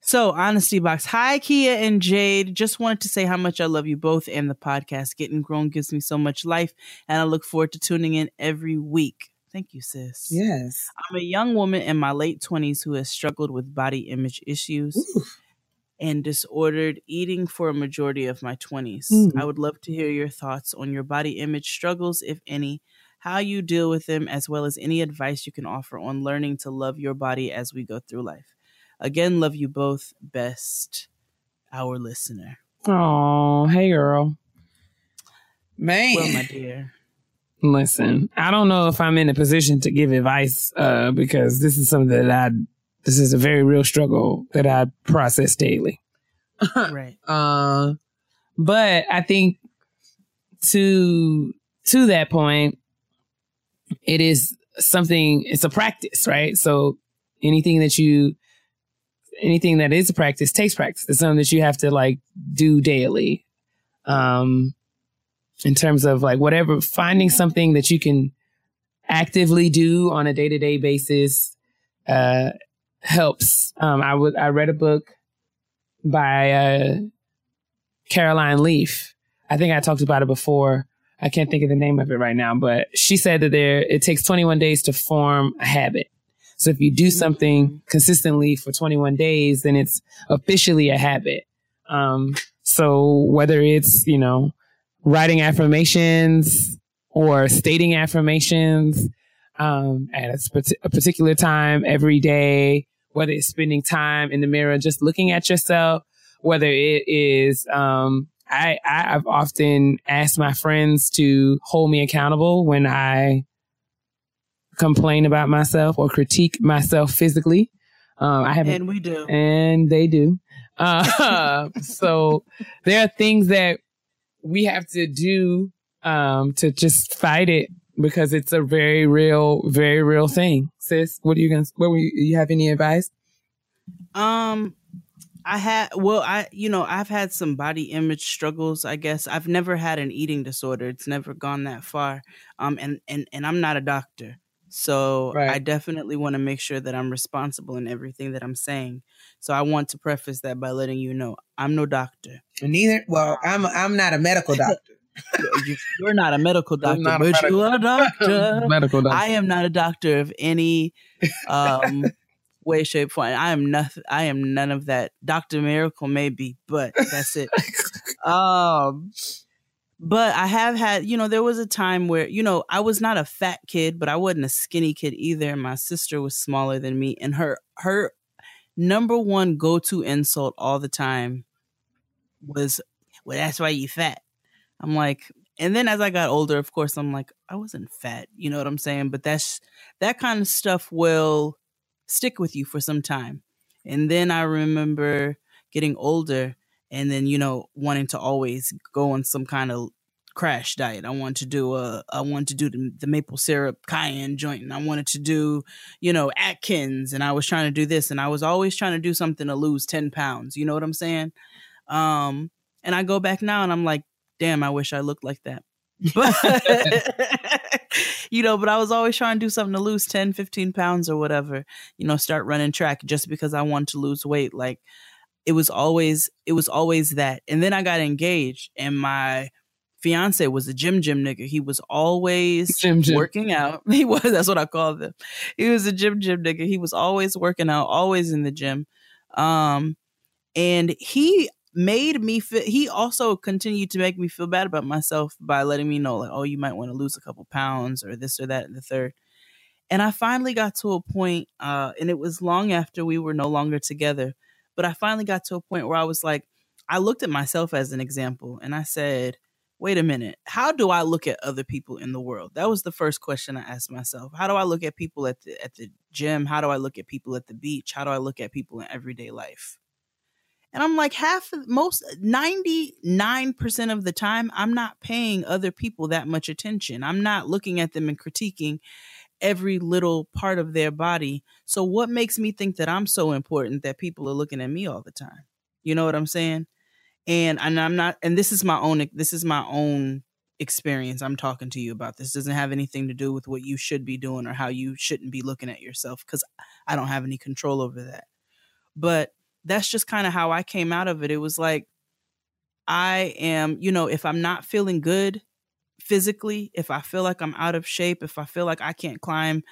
So, honesty box. Hi, Kia and Jade. Just wanted to say how much I love you both and the podcast. Getting grown gives me so much life, and I look forward to tuning in every week. Thank you, sis. Yes. I'm a young woman in my late 20s who has struggled with body image issues. Oof. And disordered eating for a majority of my 20s. I would love to hear your thoughts on your body image struggles, if any, how you deal with them, as well as any advice you can offer on learning to love your body as we go through life. Again, love you both. Best, our listener. Oh, hey, girl. Man. Well, my dear. Listen, I don't know if I'm in a position to give advice because this is something that this is a very real struggle that I process daily. Right. But I think to that point, it is something, it's a practice, right? So anything that is a practice takes practice. It's something that you have to like do daily. In terms of like whatever, finding something that you can actively do on a day-to-day basis, helps. I read a book by Caroline Leaf. I think I talked about it before. I can't think of the name of it right now, but she said that it takes 21 days to form a habit. So if you do something consistently for 21 days, then it's officially a habit. So whether it's, you know, writing affirmations or stating affirmations at a particular time every day, whether it's spending time in the mirror, just looking at yourself, whether it is, I've often asked my friends to hold me accountable when I complain about myself or critique myself physically. And we do. And they do. So there are things that we have to do to just fight it, because it's a very real thing. Sis, you have any advice? I've had some body image struggles, I guess. I've never had an eating disorder. It's never gone that far. And I'm not a doctor. So right. I definitely want to make sure that I'm responsible in everything that I'm saying. So I want to preface that by letting you know, I'm no doctor. I'm not a medical doctor. You're not a medical doctor, but you are a doctor. Medical doctor. I am not a doctor of any way, shape, form. I am none of that. Dr. Miracle maybe, but that's it. But I have had, you know, there was a time where, you know, I was not a fat kid, but I wasn't a skinny kid either. My sister was smaller than me, and her number one go-to insult all the time was, well, that's why you fat. I'm like, and then as I got older, of course, I'm like, I wasn't fat. You know what I'm saying? But that kind of stuff will stick with you for some time. And then I remember getting older and then, you know, wanting to always go on some kind of crash diet. I wanted to do the maple syrup cayenne joint, and I wanted to do, Atkins, and I was trying to do this, and I was always trying to do something to lose 10 pounds. You know what I'm saying? And I go back now and I'm like, damn, I wish I looked like that. But, but I was always trying to do something to lose 10, 15 pounds or whatever, start running track just because I wanted to lose weight. Like, it was always that. And then I got engaged and my fiance was a gym nigga. He was always working out. He was, that's what I called him. He was a gym nigga. He was always working out, always in the gym. And he made me feel, he also continued to make me feel bad about myself by letting me know, like, oh, you might want to lose a couple pounds or this or that and the third. And I finally got to a point, and it was long after we were no longer together, but I finally got to a point where I was like, I looked at myself as an example and I said, wait a minute, how do I look at other people in the world? That was the first question I asked myself. How do I look at people at the gym? How do I look at people at the beach? How do I look at people in everyday life? And I'm like, 99% of the time, I'm not paying other people that much attention. I'm not looking at them and critiquing every little part of their body. So what makes me think that I'm so important that people are looking at me all the time? You know what I'm saying? And I'm not, and this is my own experience. I'm talking to you about this. It doesn't have anything to do with what you should be doing or how you shouldn't be looking at yourself, because I don't have any control over that. But that's just kind of how I came out of it. It was like, I am, if I'm not feeling good physically, if I feel like I'm out of shape, if I feel like I can't climb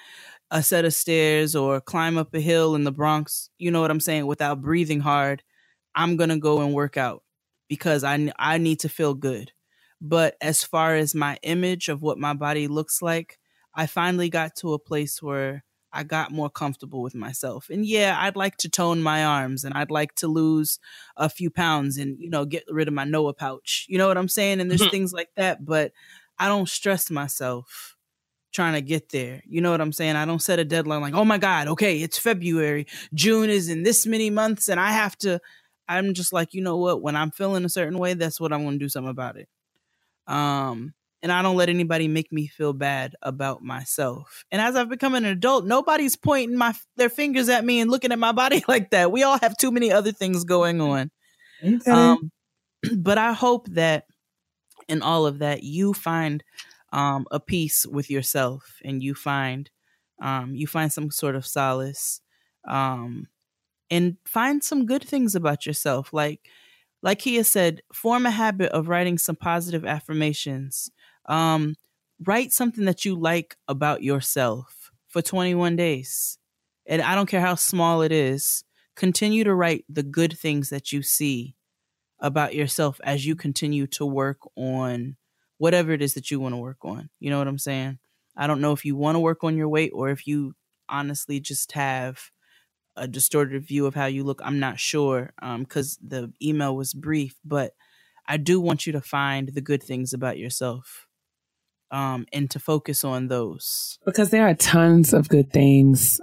a set of stairs or climb up a hill in the Bronx, you know what I'm saying, without breathing hard, I'm going to go and work out because I need to feel good. But as far as my image of what my body looks like, I finally got to a place where I got more comfortable with myself. And yeah, I'd like to tone my arms and I'd like to lose a few pounds and, get rid of my Noah pouch. You know what I'm saying? And there's things like that, but I don't stress myself trying to get there. You know what I'm saying? I don't set a deadline like, oh my God, okay, it's February. June is in this many months and I'm just like, you know what? When I'm feeling a certain way, that's what I'm going to do something about it. And I don't let anybody make me feel bad about myself. And as I've become an adult, nobody's pointing their fingers at me and looking at my body like that. We all have too many other things going on. Okay. But I hope that in all of that, you find a peace with yourself and you find some sort of solace and find some good things about yourself. Like Kia said, form a habit of writing some positive affirmations. Write something that you like about yourself for 21 days. And I don't care how small it is. Continue to write the good things that you see about yourself as you continue to work on whatever it is that you want to work on. You know what I'm saying? I don't know if you want to work on your weight or if you honestly just have a distorted view of how you look. I'm not sure because the email was brief, but I do want you to find the good things about yourself and to focus on those. Because there are tons of good things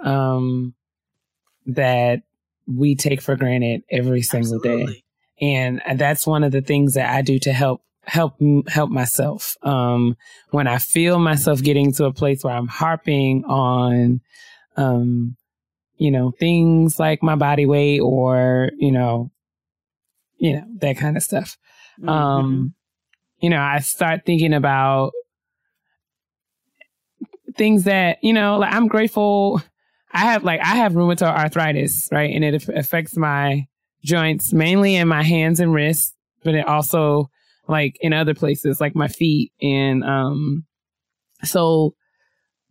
that we take for granted every single Absolutely. Day. And that's one of the things that I do to help myself. When I feel myself getting to a place where I'm harping on, things like my body weight or, that kind of stuff. Mm-hmm. I start thinking about things that, like I'm grateful. I have rheumatoid arthritis, right? And it affects my joints mainly in my hands and wrists, but it also like in other places, like my feet. And so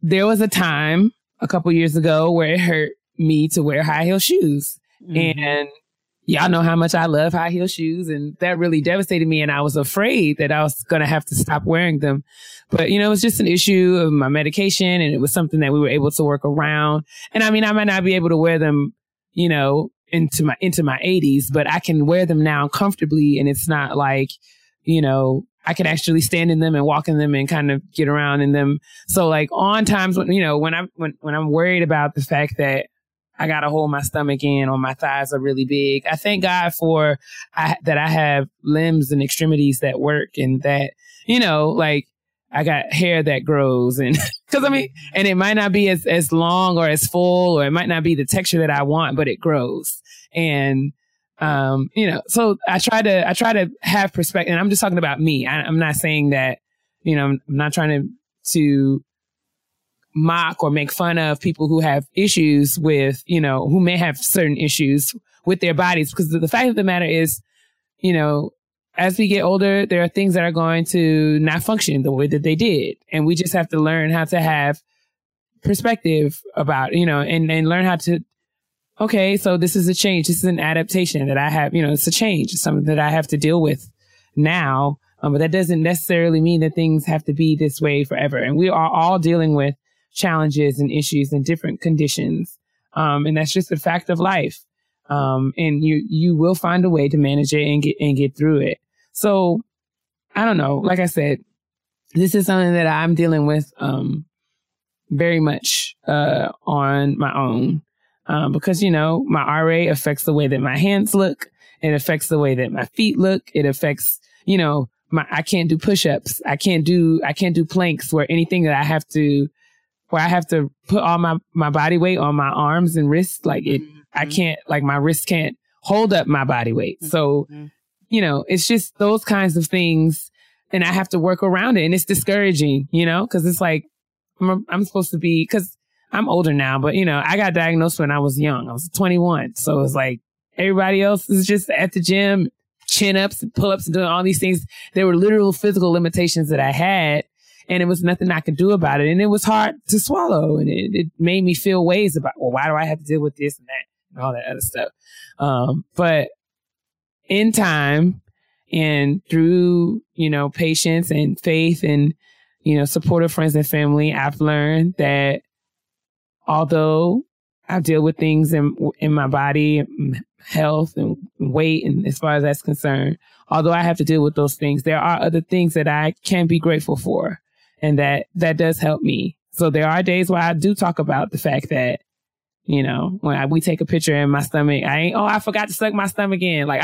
there was a time a couple years ago where it hurt me to wear high heel shoes. Mm-hmm. And y'all know how much I love high heel shoes. And that really devastated me. And I was afraid that I was going to have to stop wearing them. But, it was just an issue of my medication. And it was something that we were able to work around. And I might not be able to wear them, into my 80s, but I can wear them now comfortably. And it's not like, I can actually stand in them and walk in them and kind of get around in them. So like on times when I'm worried about the fact that I got to hold my stomach in, or my thighs are really big. I thank God for that I have limbs and extremities that work, and that, you know, like I got hair that grows, and because I mean, and it might not be as long or as full, or it might not be the texture that I want, but it grows. And, you know, so I try to have perspective, and I'm just talking about me. I'm not saying that, you know, I'm not trying to mock or make fun of people who have issues with, you know, who may have certain issues with their bodies. Because the fact of the matter is, you know, as we get older, there are things that are going to not function the way that they did. And we just have to learn how to have perspective about, you know, and learn how to, okay, so this is a change. This is an adaptation that I have, you know, it's a change. It's something that I have to deal with now. But that doesn't necessarily mean that things have to be this way forever. And we are all dealing with challenges and issues and different conditions. And that's just a fact of life. And you will find a way to manage it and get through it. So I don't know. Like I said, this is something that I'm dealing with, very much, on my own. Because, you know, my RA affects the way that my hands look. It affects the way that my feet look. It affects, you know, I can't do push-ups. I can't do planks, where anything that I have to, where I have to put all my body weight on my arms and wrists. Like it, I can't, like my wrists can't hold up my body weight. So, you know, it's just those kinds of things, and I have to work around it. And it's discouraging, you know, cause it's like, I'm supposed to be, cause I'm older now, but you know, I got diagnosed when I was young. I was 21. So it's like everybody else is just at the gym, chin ups and pull ups and doing all these things. There were literal physical limitations that I had. And it was nothing I could do about it. And it was hard to swallow. And it made me feel ways about, well, why do I have to deal with this and that and all that other stuff? But in time and through, you know, patience and faith and, you know, supportive friends and family, I've learned that although I deal with things in my body, health and weight, and as far as that's concerned, although I have to deal with those things, there are other things that I can be grateful for. And that does help me. So there are days where I do talk about the fact that, you know, when we take a picture and my stomach, I forgot to suck my stomach in. Like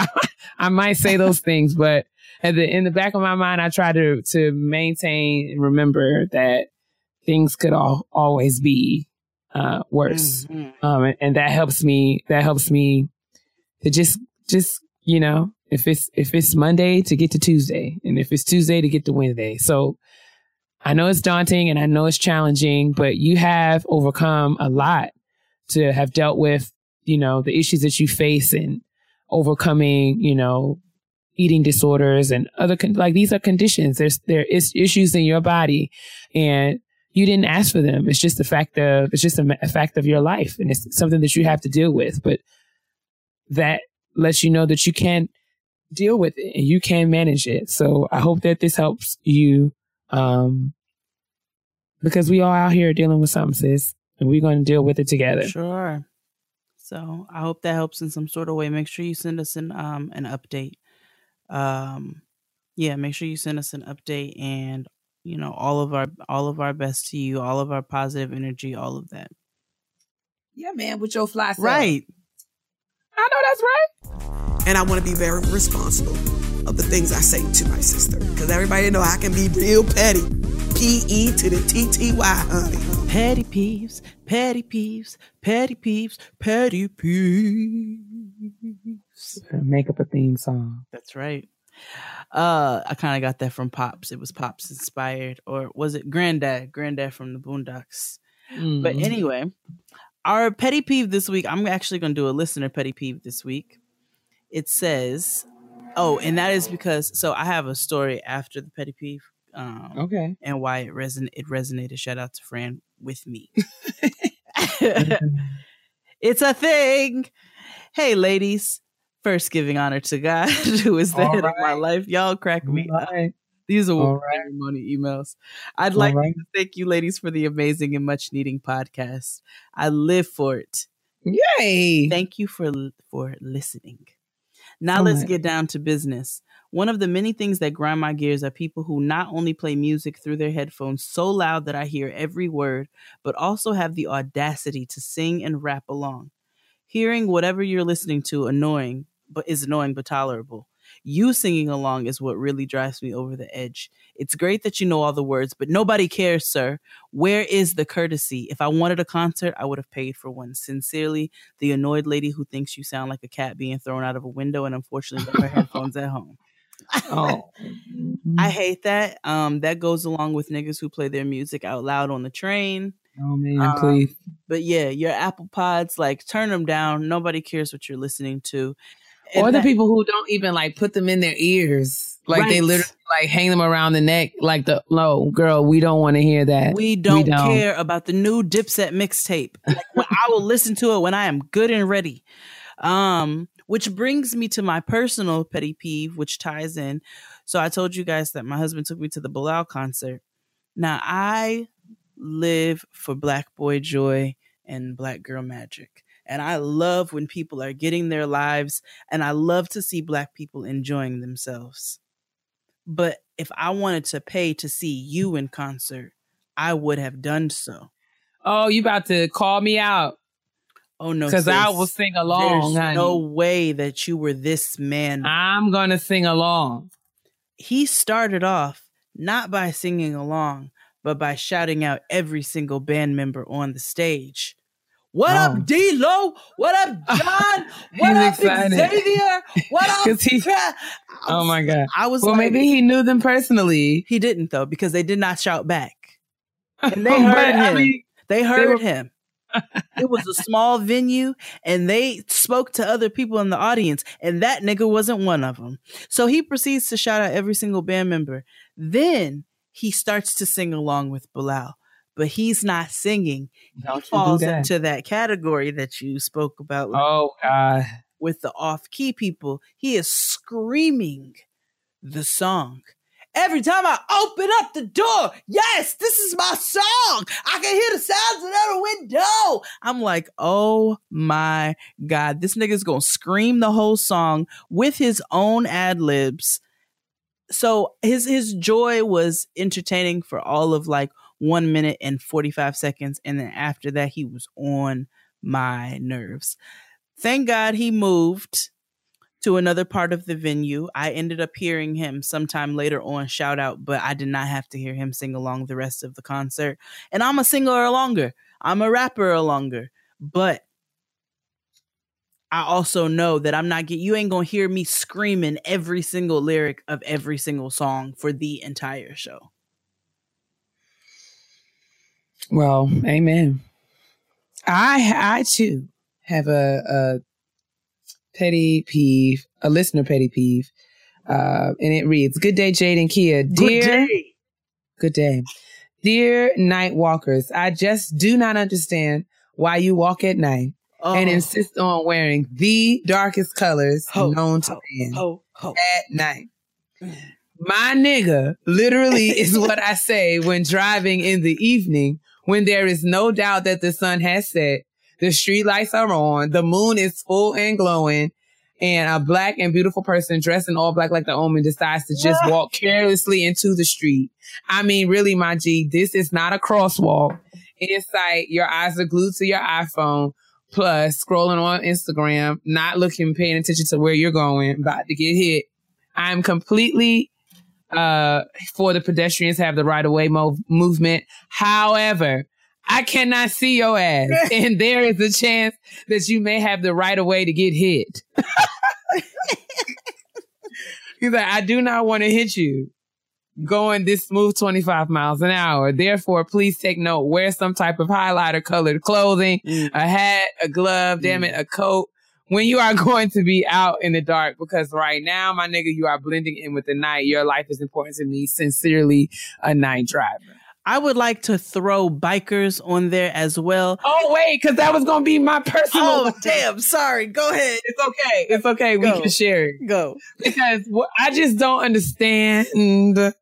I might say those things, but in the back of my mind, I try to maintain and remember that things could always be worse. And that helps me to just, you know, if it's Monday to get to Tuesday, and if it's Tuesday to get to Wednesday. So I know it's daunting and I know it's challenging, but you have overcome a lot to have dealt with, you know, the issues that you face and overcoming, you know, eating disorders and other, like these are conditions. There is issues in your body and you didn't ask for them. It's just a fact of your life. And it's something that you have to deal with, but that lets you know that you can deal with it and you can manage it. So I hope that this helps you. Because we all out here dealing with something, sis, and we're going to deal with it together. Sure. So I hope that helps in some sort of way. Make sure you send us an update. Make sure you send us an update, and you know, all of our best to you, all of our positive energy, all of that. Yeah, man, with your fly stuff. Right. I know that's right. And I want to be very responsible of the things I say to my sister. Because everybody know I can be real petty. P-E to the T-T-Y, honey. Petty peeves, petty peeves, petty peeves, petty peeves. Make up a theme song. That's right. I kind of got that from Pops. It was Pops inspired. Or was it Granddad? Granddad from the Boondocks. Mm. But anyway, our petty peeve this week, I'm actually going to do a listener petty peeve this week. It says... Oh, and that is because, so I have a story after the petty peeve, okay, and why it resonated. Shout out to Fran with me. It's a thing. Hey, ladies, first giving honor to God, who is the head of my life. Y'all crack me up. These are ceremony emails. I'd like to thank you, ladies, for the amazing and much needing podcast. I live for it. Yay! Thank you for listening. Now let's get down to business. One of the many things that grind my gears are people who not only play music through their headphones so loud that I hear every word, but also have the audacity to sing and rap along. Hearing whatever you're listening to is annoying but tolerable. You singing along is what really drives me over the edge. It's great that you know all the words, but nobody cares, sir. Where is the courtesy? If I wanted a concert, I would have paid for one. Sincerely, the annoyed lady who thinks you sound like a cat being thrown out of a window and unfortunately left her headphones at home. Oh, I hate that. That goes along with niggas who play their music out loud on the train. Oh, man, please. But yeah, your Apple Pods, like, turn them down. Nobody cares what you're listening to. And or the people who don't even, like, put them in their ears. Like, right. They literally, like, hang them around the neck. Like, girl, we don't want to hear that. We don't care about the new Dipset mixtape. Like, I will listen to it when I am good and ready. Which brings me to my personal petty peeve, which ties in. So I told you guys that my husband took me to the Bilal concert. Now, I live for Black boy joy and Black girl magic. And I love when people are getting their lives, and I love to see Black people enjoying themselves. But if I wanted to pay to see you in concert, I would have done so. Oh, you about to call me out. Oh, no. Because I will sing along, honey. There's no way that you were this man. I'm going to sing along. He started off not by singing along, but by shouting out every single band member on the stage. What up, D-Lo? What up, John? What up, Xavier? What up? Oh, my God. I was maybe he knew them personally. He didn't, though, because they did not shout back. And they heard him. I mean, they heard him. It was a small venue, and they spoke to other people in the audience, and that nigga wasn't one of them. So he proceeds to shout out every single band member. Then he starts to sing along with Bilal. But he's not singing. He falls into that category that you spoke about. Oh, God. With the off-key people. He is screaming the song. Every time I open up the door, yes, this is my song. I can hear the sounds of that window. I'm like, oh, my God. This nigga's going to scream the whole song with his own ad-libs. So his joy was entertaining for all of, like, 1 minute and 45 seconds. And then after that, he was on my nerves. Thank God he moved to another part of the venue. I ended up hearing him sometime later on shout out, but I did not have to hear him sing along the rest of the concert. And I'm a singer longer. I'm a rapper longer. But I also know that you ain't going to hear me screaming every single lyric of every single song for the entire show. Well, amen. I too have a petty peeve, a listener petty peeve, and it reads: "Good day, Jade and Kia. Good day, dear night walkers. I just do not understand why you walk at night and insist on wearing the darkest colors known to man at night." My nigga literally is what I say when driving in the evening, when there is no doubt that the sun has set, the street lights are on, the moon is full and glowing, and a Black and beautiful person dressed in all black like the Omen decides to just walk carelessly into the street. I mean, really, my G, this is not a crosswalk. In sight, your eyes are glued to your iPhone, plus scrolling on Instagram, not paying attention to where you're going, about to get hit. I'm completely for the pedestrians have the right-of-way movement. However, I cannot see your ass, and there is a chance that you may have the right-of-way to get hit. He's like, I do not want to hit you going this smooth 25 miles an hour. Therefore, please take note, wear some type of highlighter-colored clothing, a hat, a glove, a coat, when you are going to be out in the dark, because right now, my nigga, you are blending in with the night. Your life is important to me. Sincerely, a night driver. I would like to throw bikers on there as well. Oh, wait, because that was going to be my personal. Oh, damn. Sorry. Go ahead. It's okay. Go. We can share it. Go. Because I just don't understand. The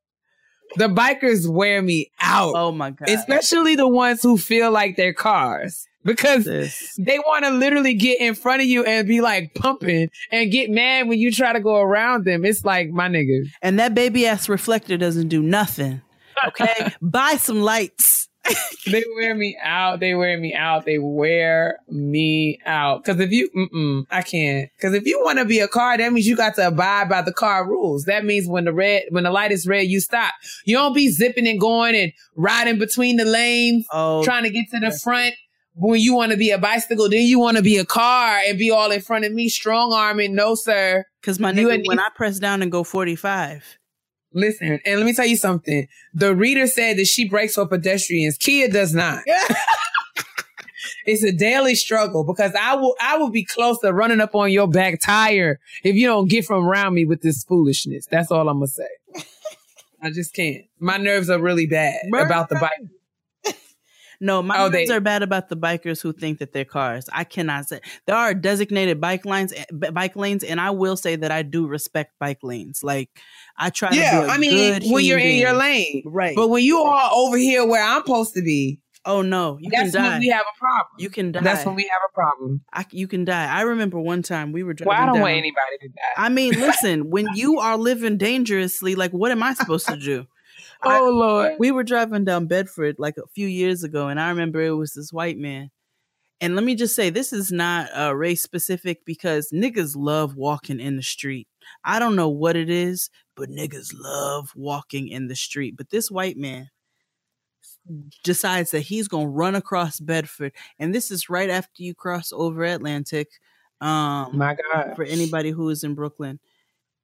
bikers wear me out. Oh, my God. Especially the ones who feel like they're cars. Because they want to literally get in front of you and be like pumping and get mad when you try to go around them. It's like, my nigga. And that baby ass reflector doesn't do nothing. Okay. Buy some lights. They wear me out. They wear me out. They wear me out. Because if you, I can't. Because if you want to be a car, that means you got to abide by the car rules. That means when the light is red, you stop. You don't be zipping and going and riding between the lanes, trying to get to the front. When you want to be a bicycle, then you want to be a car and be all in front of me, strong arming. No, sir. Because my nigga, when I press down and go 45. Listen, and let me tell you something. The reader said that she breaks for pedestrians. Kia does not. It's a daily struggle because I will be close to running up on your back tire if you don't get from around me with this foolishness. That's all I'm going to say. I just can't. My nerves are really bad about the bike. No, my nerves are bad about the bikers who think that they're cars. I cannot say. There are designated bike lanes, and I will say that I do respect bike lanes. Like, I try to do good when you're in your lane. Right. But when you are over here where I'm supposed to be. Oh, no. That's when we have a problem. You can die. That's when we have a problem. You can die. I remember one time we were driving down. Well, I don't want anybody to die. I mean, listen, when you are living dangerously, like, what am I supposed to do? Lord. We were driving down Bedford like a few years ago, and I remember it was this white man. And let me just say, this is not race specific because niggas love walking in the street. I don't know what it is, but niggas love walking in the street. But this white man decides that he's going to run across Bedford. And this is right after you cross over Atlantic. My God. For anybody who is in Brooklyn.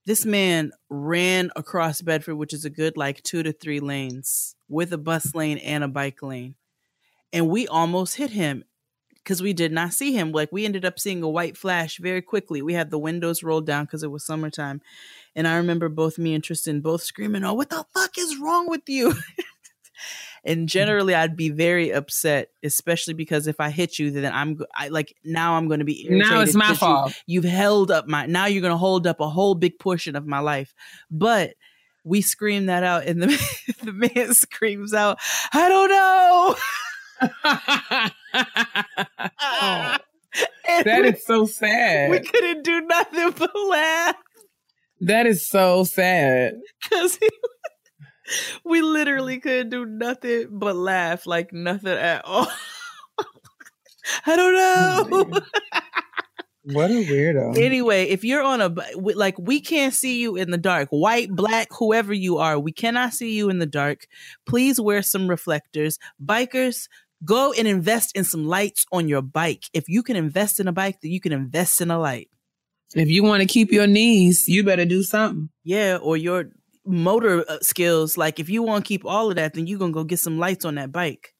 This man ran across Bedford, which is a good like 2 to 3 lanes with a bus lane and a bike lane. And we almost hit him. Because we did not see him. Like, we ended up seeing a white flash very quickly. We had the windows rolled down because it was summertime. And I remember both me and Tristan both screaming, "Oh, what the fuck is wrong with you?" And generally, I'd be very upset, especially because if I hit you, then I'm going to be irritated. Now it's my fault. You've held up now you're going to hold up a whole big portion of my life. But we screamed that out. And the man screams out, "I don't know." Oh, that is so sad. We couldn't do nothing but laugh. That is so sad. Because we literally couldn't do nothing but laugh, like nothing at all. I don't know. What a weirdo. Anyway, if you're on we can't see you in the dark. White, black, whoever you are, we cannot see you in the dark. Please wear some reflectors. Bikers, go and invest in some lights on your bike. If you can invest in a bike, then you can invest in a light. If you want to keep your knees, you better do something. Yeah, or your motor skills. Like, if you want to keep all of that, then you're going to go get some lights on that bike.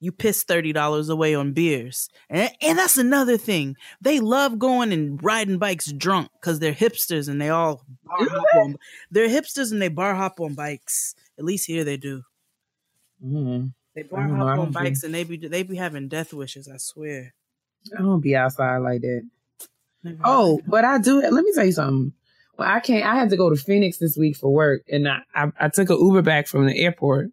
You piss $30 away on beers. And that's another thing. They love going and riding bikes drunk because they're hipsters and they all bar hop on. They're hipsters and they bar hop on bikes. At least here they do. Mm-hmm. They bar hop on bikes and they be having death wishes, I swear. I don't be outside like that. But I do. Let me tell you something. Well, I had to go to Phoenix this week for work, and I took an Uber back from the airport.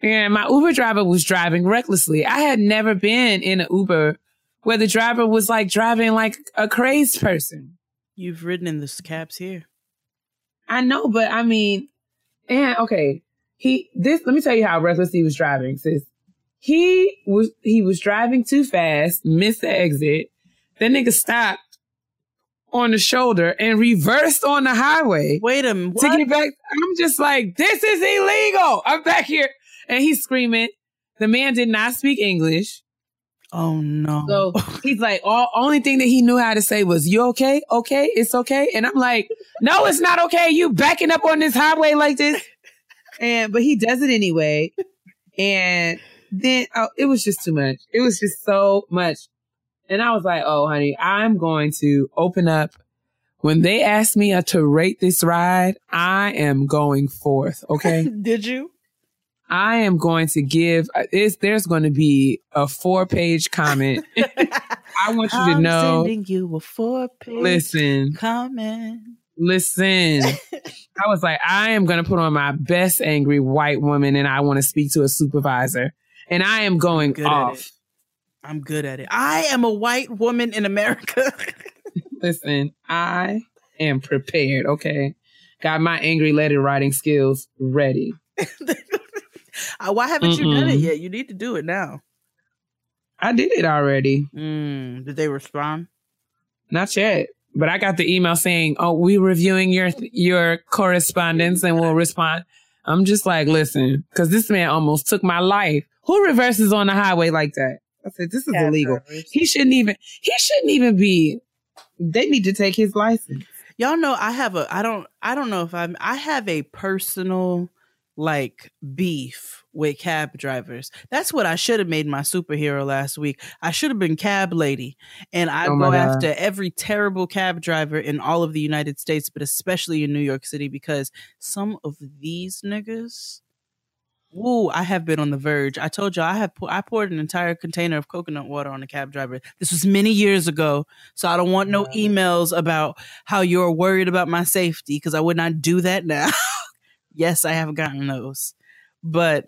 And my Uber driver was driving recklessly. I had never been in an Uber where the driver was like driving like a crazed person. You've ridden in the cabs here. I know, but I mean, and okay, let me tell you how reckless he was driving, sis. He was driving too fast, missed the exit. That nigga stopped on the shoulder and reversed on the highway. Wait a minute. To get back, I'm just like, this is illegal. I'm back here. And he's screaming. The man did not speak English. Oh, no. So he's like, only thing that he knew how to say was, "You okay? Okay, it's okay." And I'm like, no, it's not okay. You backing up on this highway like this. But he does it anyway. And then it was just too much. It was just so much. And I was like, oh, honey, I'm going to open up. When they ask me to rate this ride, I am going forth. Okay. Did you? I am going to give. There's going to be a 4-page comment. I want you to know. I'm sending you a 4-page comment. Listen, I was like, I am going to put on my best angry white woman, and I want to speak to a supervisor, and I am going off. I'm good at it. I am a white woman in America. Listen, I am prepared. Okay, got my angry letter writing skills ready. Why haven't you done it yet? You need to do it now. I did it already. Did they respond? Not yet. But I got the email saying, oh, we're reviewing your correspondence and we'll respond. I'm just like, listen, because this man almost took my life. Who reverses on the highway like that? I said, this is illegal. He shouldn't even be. They need to take his license. Y'all know I have a personal beef with cab drivers. That's what I should have made my superhero last week. I should have been Cab Lady. And I go after every terrible cab driver in all of the United States, but especially in New York City, because some of these niggas, woo, I have been on the verge. I told y'all I poured an entire container of coconut water on a cab driver. This was many years ago, so I don't want no emails about how you're worried about my safety, because I would not do that now. Yes, I have gotten those. But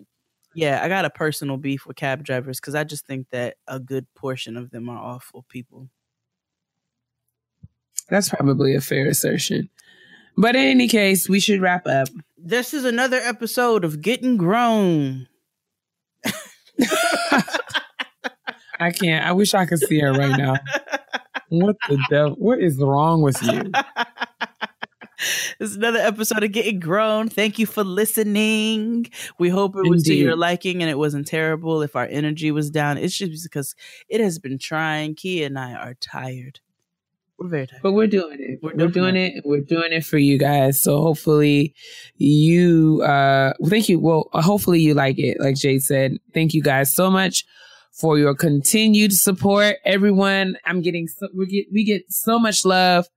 yeah, I got a personal beef with cab drivers because I just think that a good portion of them are awful people. That's probably a fair assertion. But in any case, we should wrap up. This is another episode of Getting Grown. I can't. I wish I could see her right now. What the devil? What is wrong with you? It's another episode of Getting Grown. Thank you for listening. We hope it was to your liking and it wasn't terrible. If our energy was down, it's just because it has been trying. Kia and I are tired. We're very tired. But we're doing it. We're doing it. We're doing it for you guys. So hopefully you, thank you. Well, hopefully you like it. Like Jade said, thank you guys so much for your continued support. Everyone, we get so much love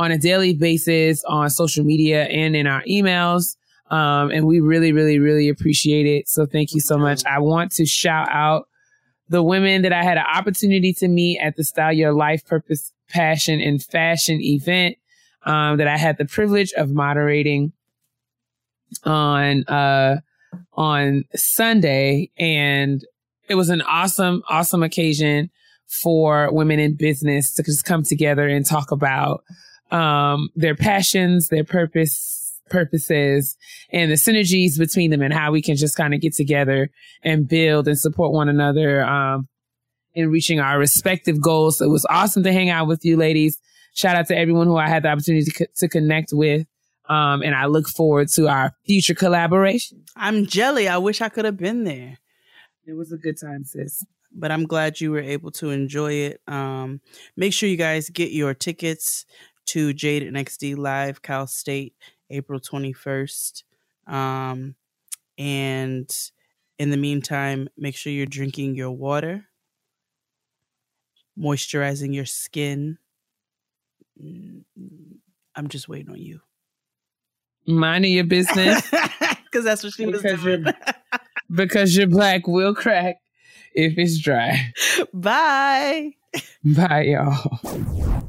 on a daily basis, on social media and in our emails. And we really, really, really appreciate it. So thank you so much. I want to shout out the women that I had an opportunity to meet at the Style Your Life, Purpose, Passion, and Fashion event that I had the privilege of moderating on Sunday. And it was an awesome, awesome occasion for women in business to just come together and talk about their passions, their purposes, and the synergies between them and how we can just kind of get together and build and support one another in reaching our respective goals. So it was awesome to hang out with you ladies. Shout out to everyone who I had the opportunity to connect with. And I look forward to our future collaboration. I'm jelly. I wish I could have been there. It was a good time, sis. But I'm glad you were able to enjoy it. Make sure you guys get your tickets to Jade XD Live, Cal State, April 21st. And in the meantime, make sure you're drinking your water, moisturizing your skin. I'm just waiting on you. Minding your business. Because that's what she was doing. Because your black will crack if it's dry. Bye. Bye, y'all.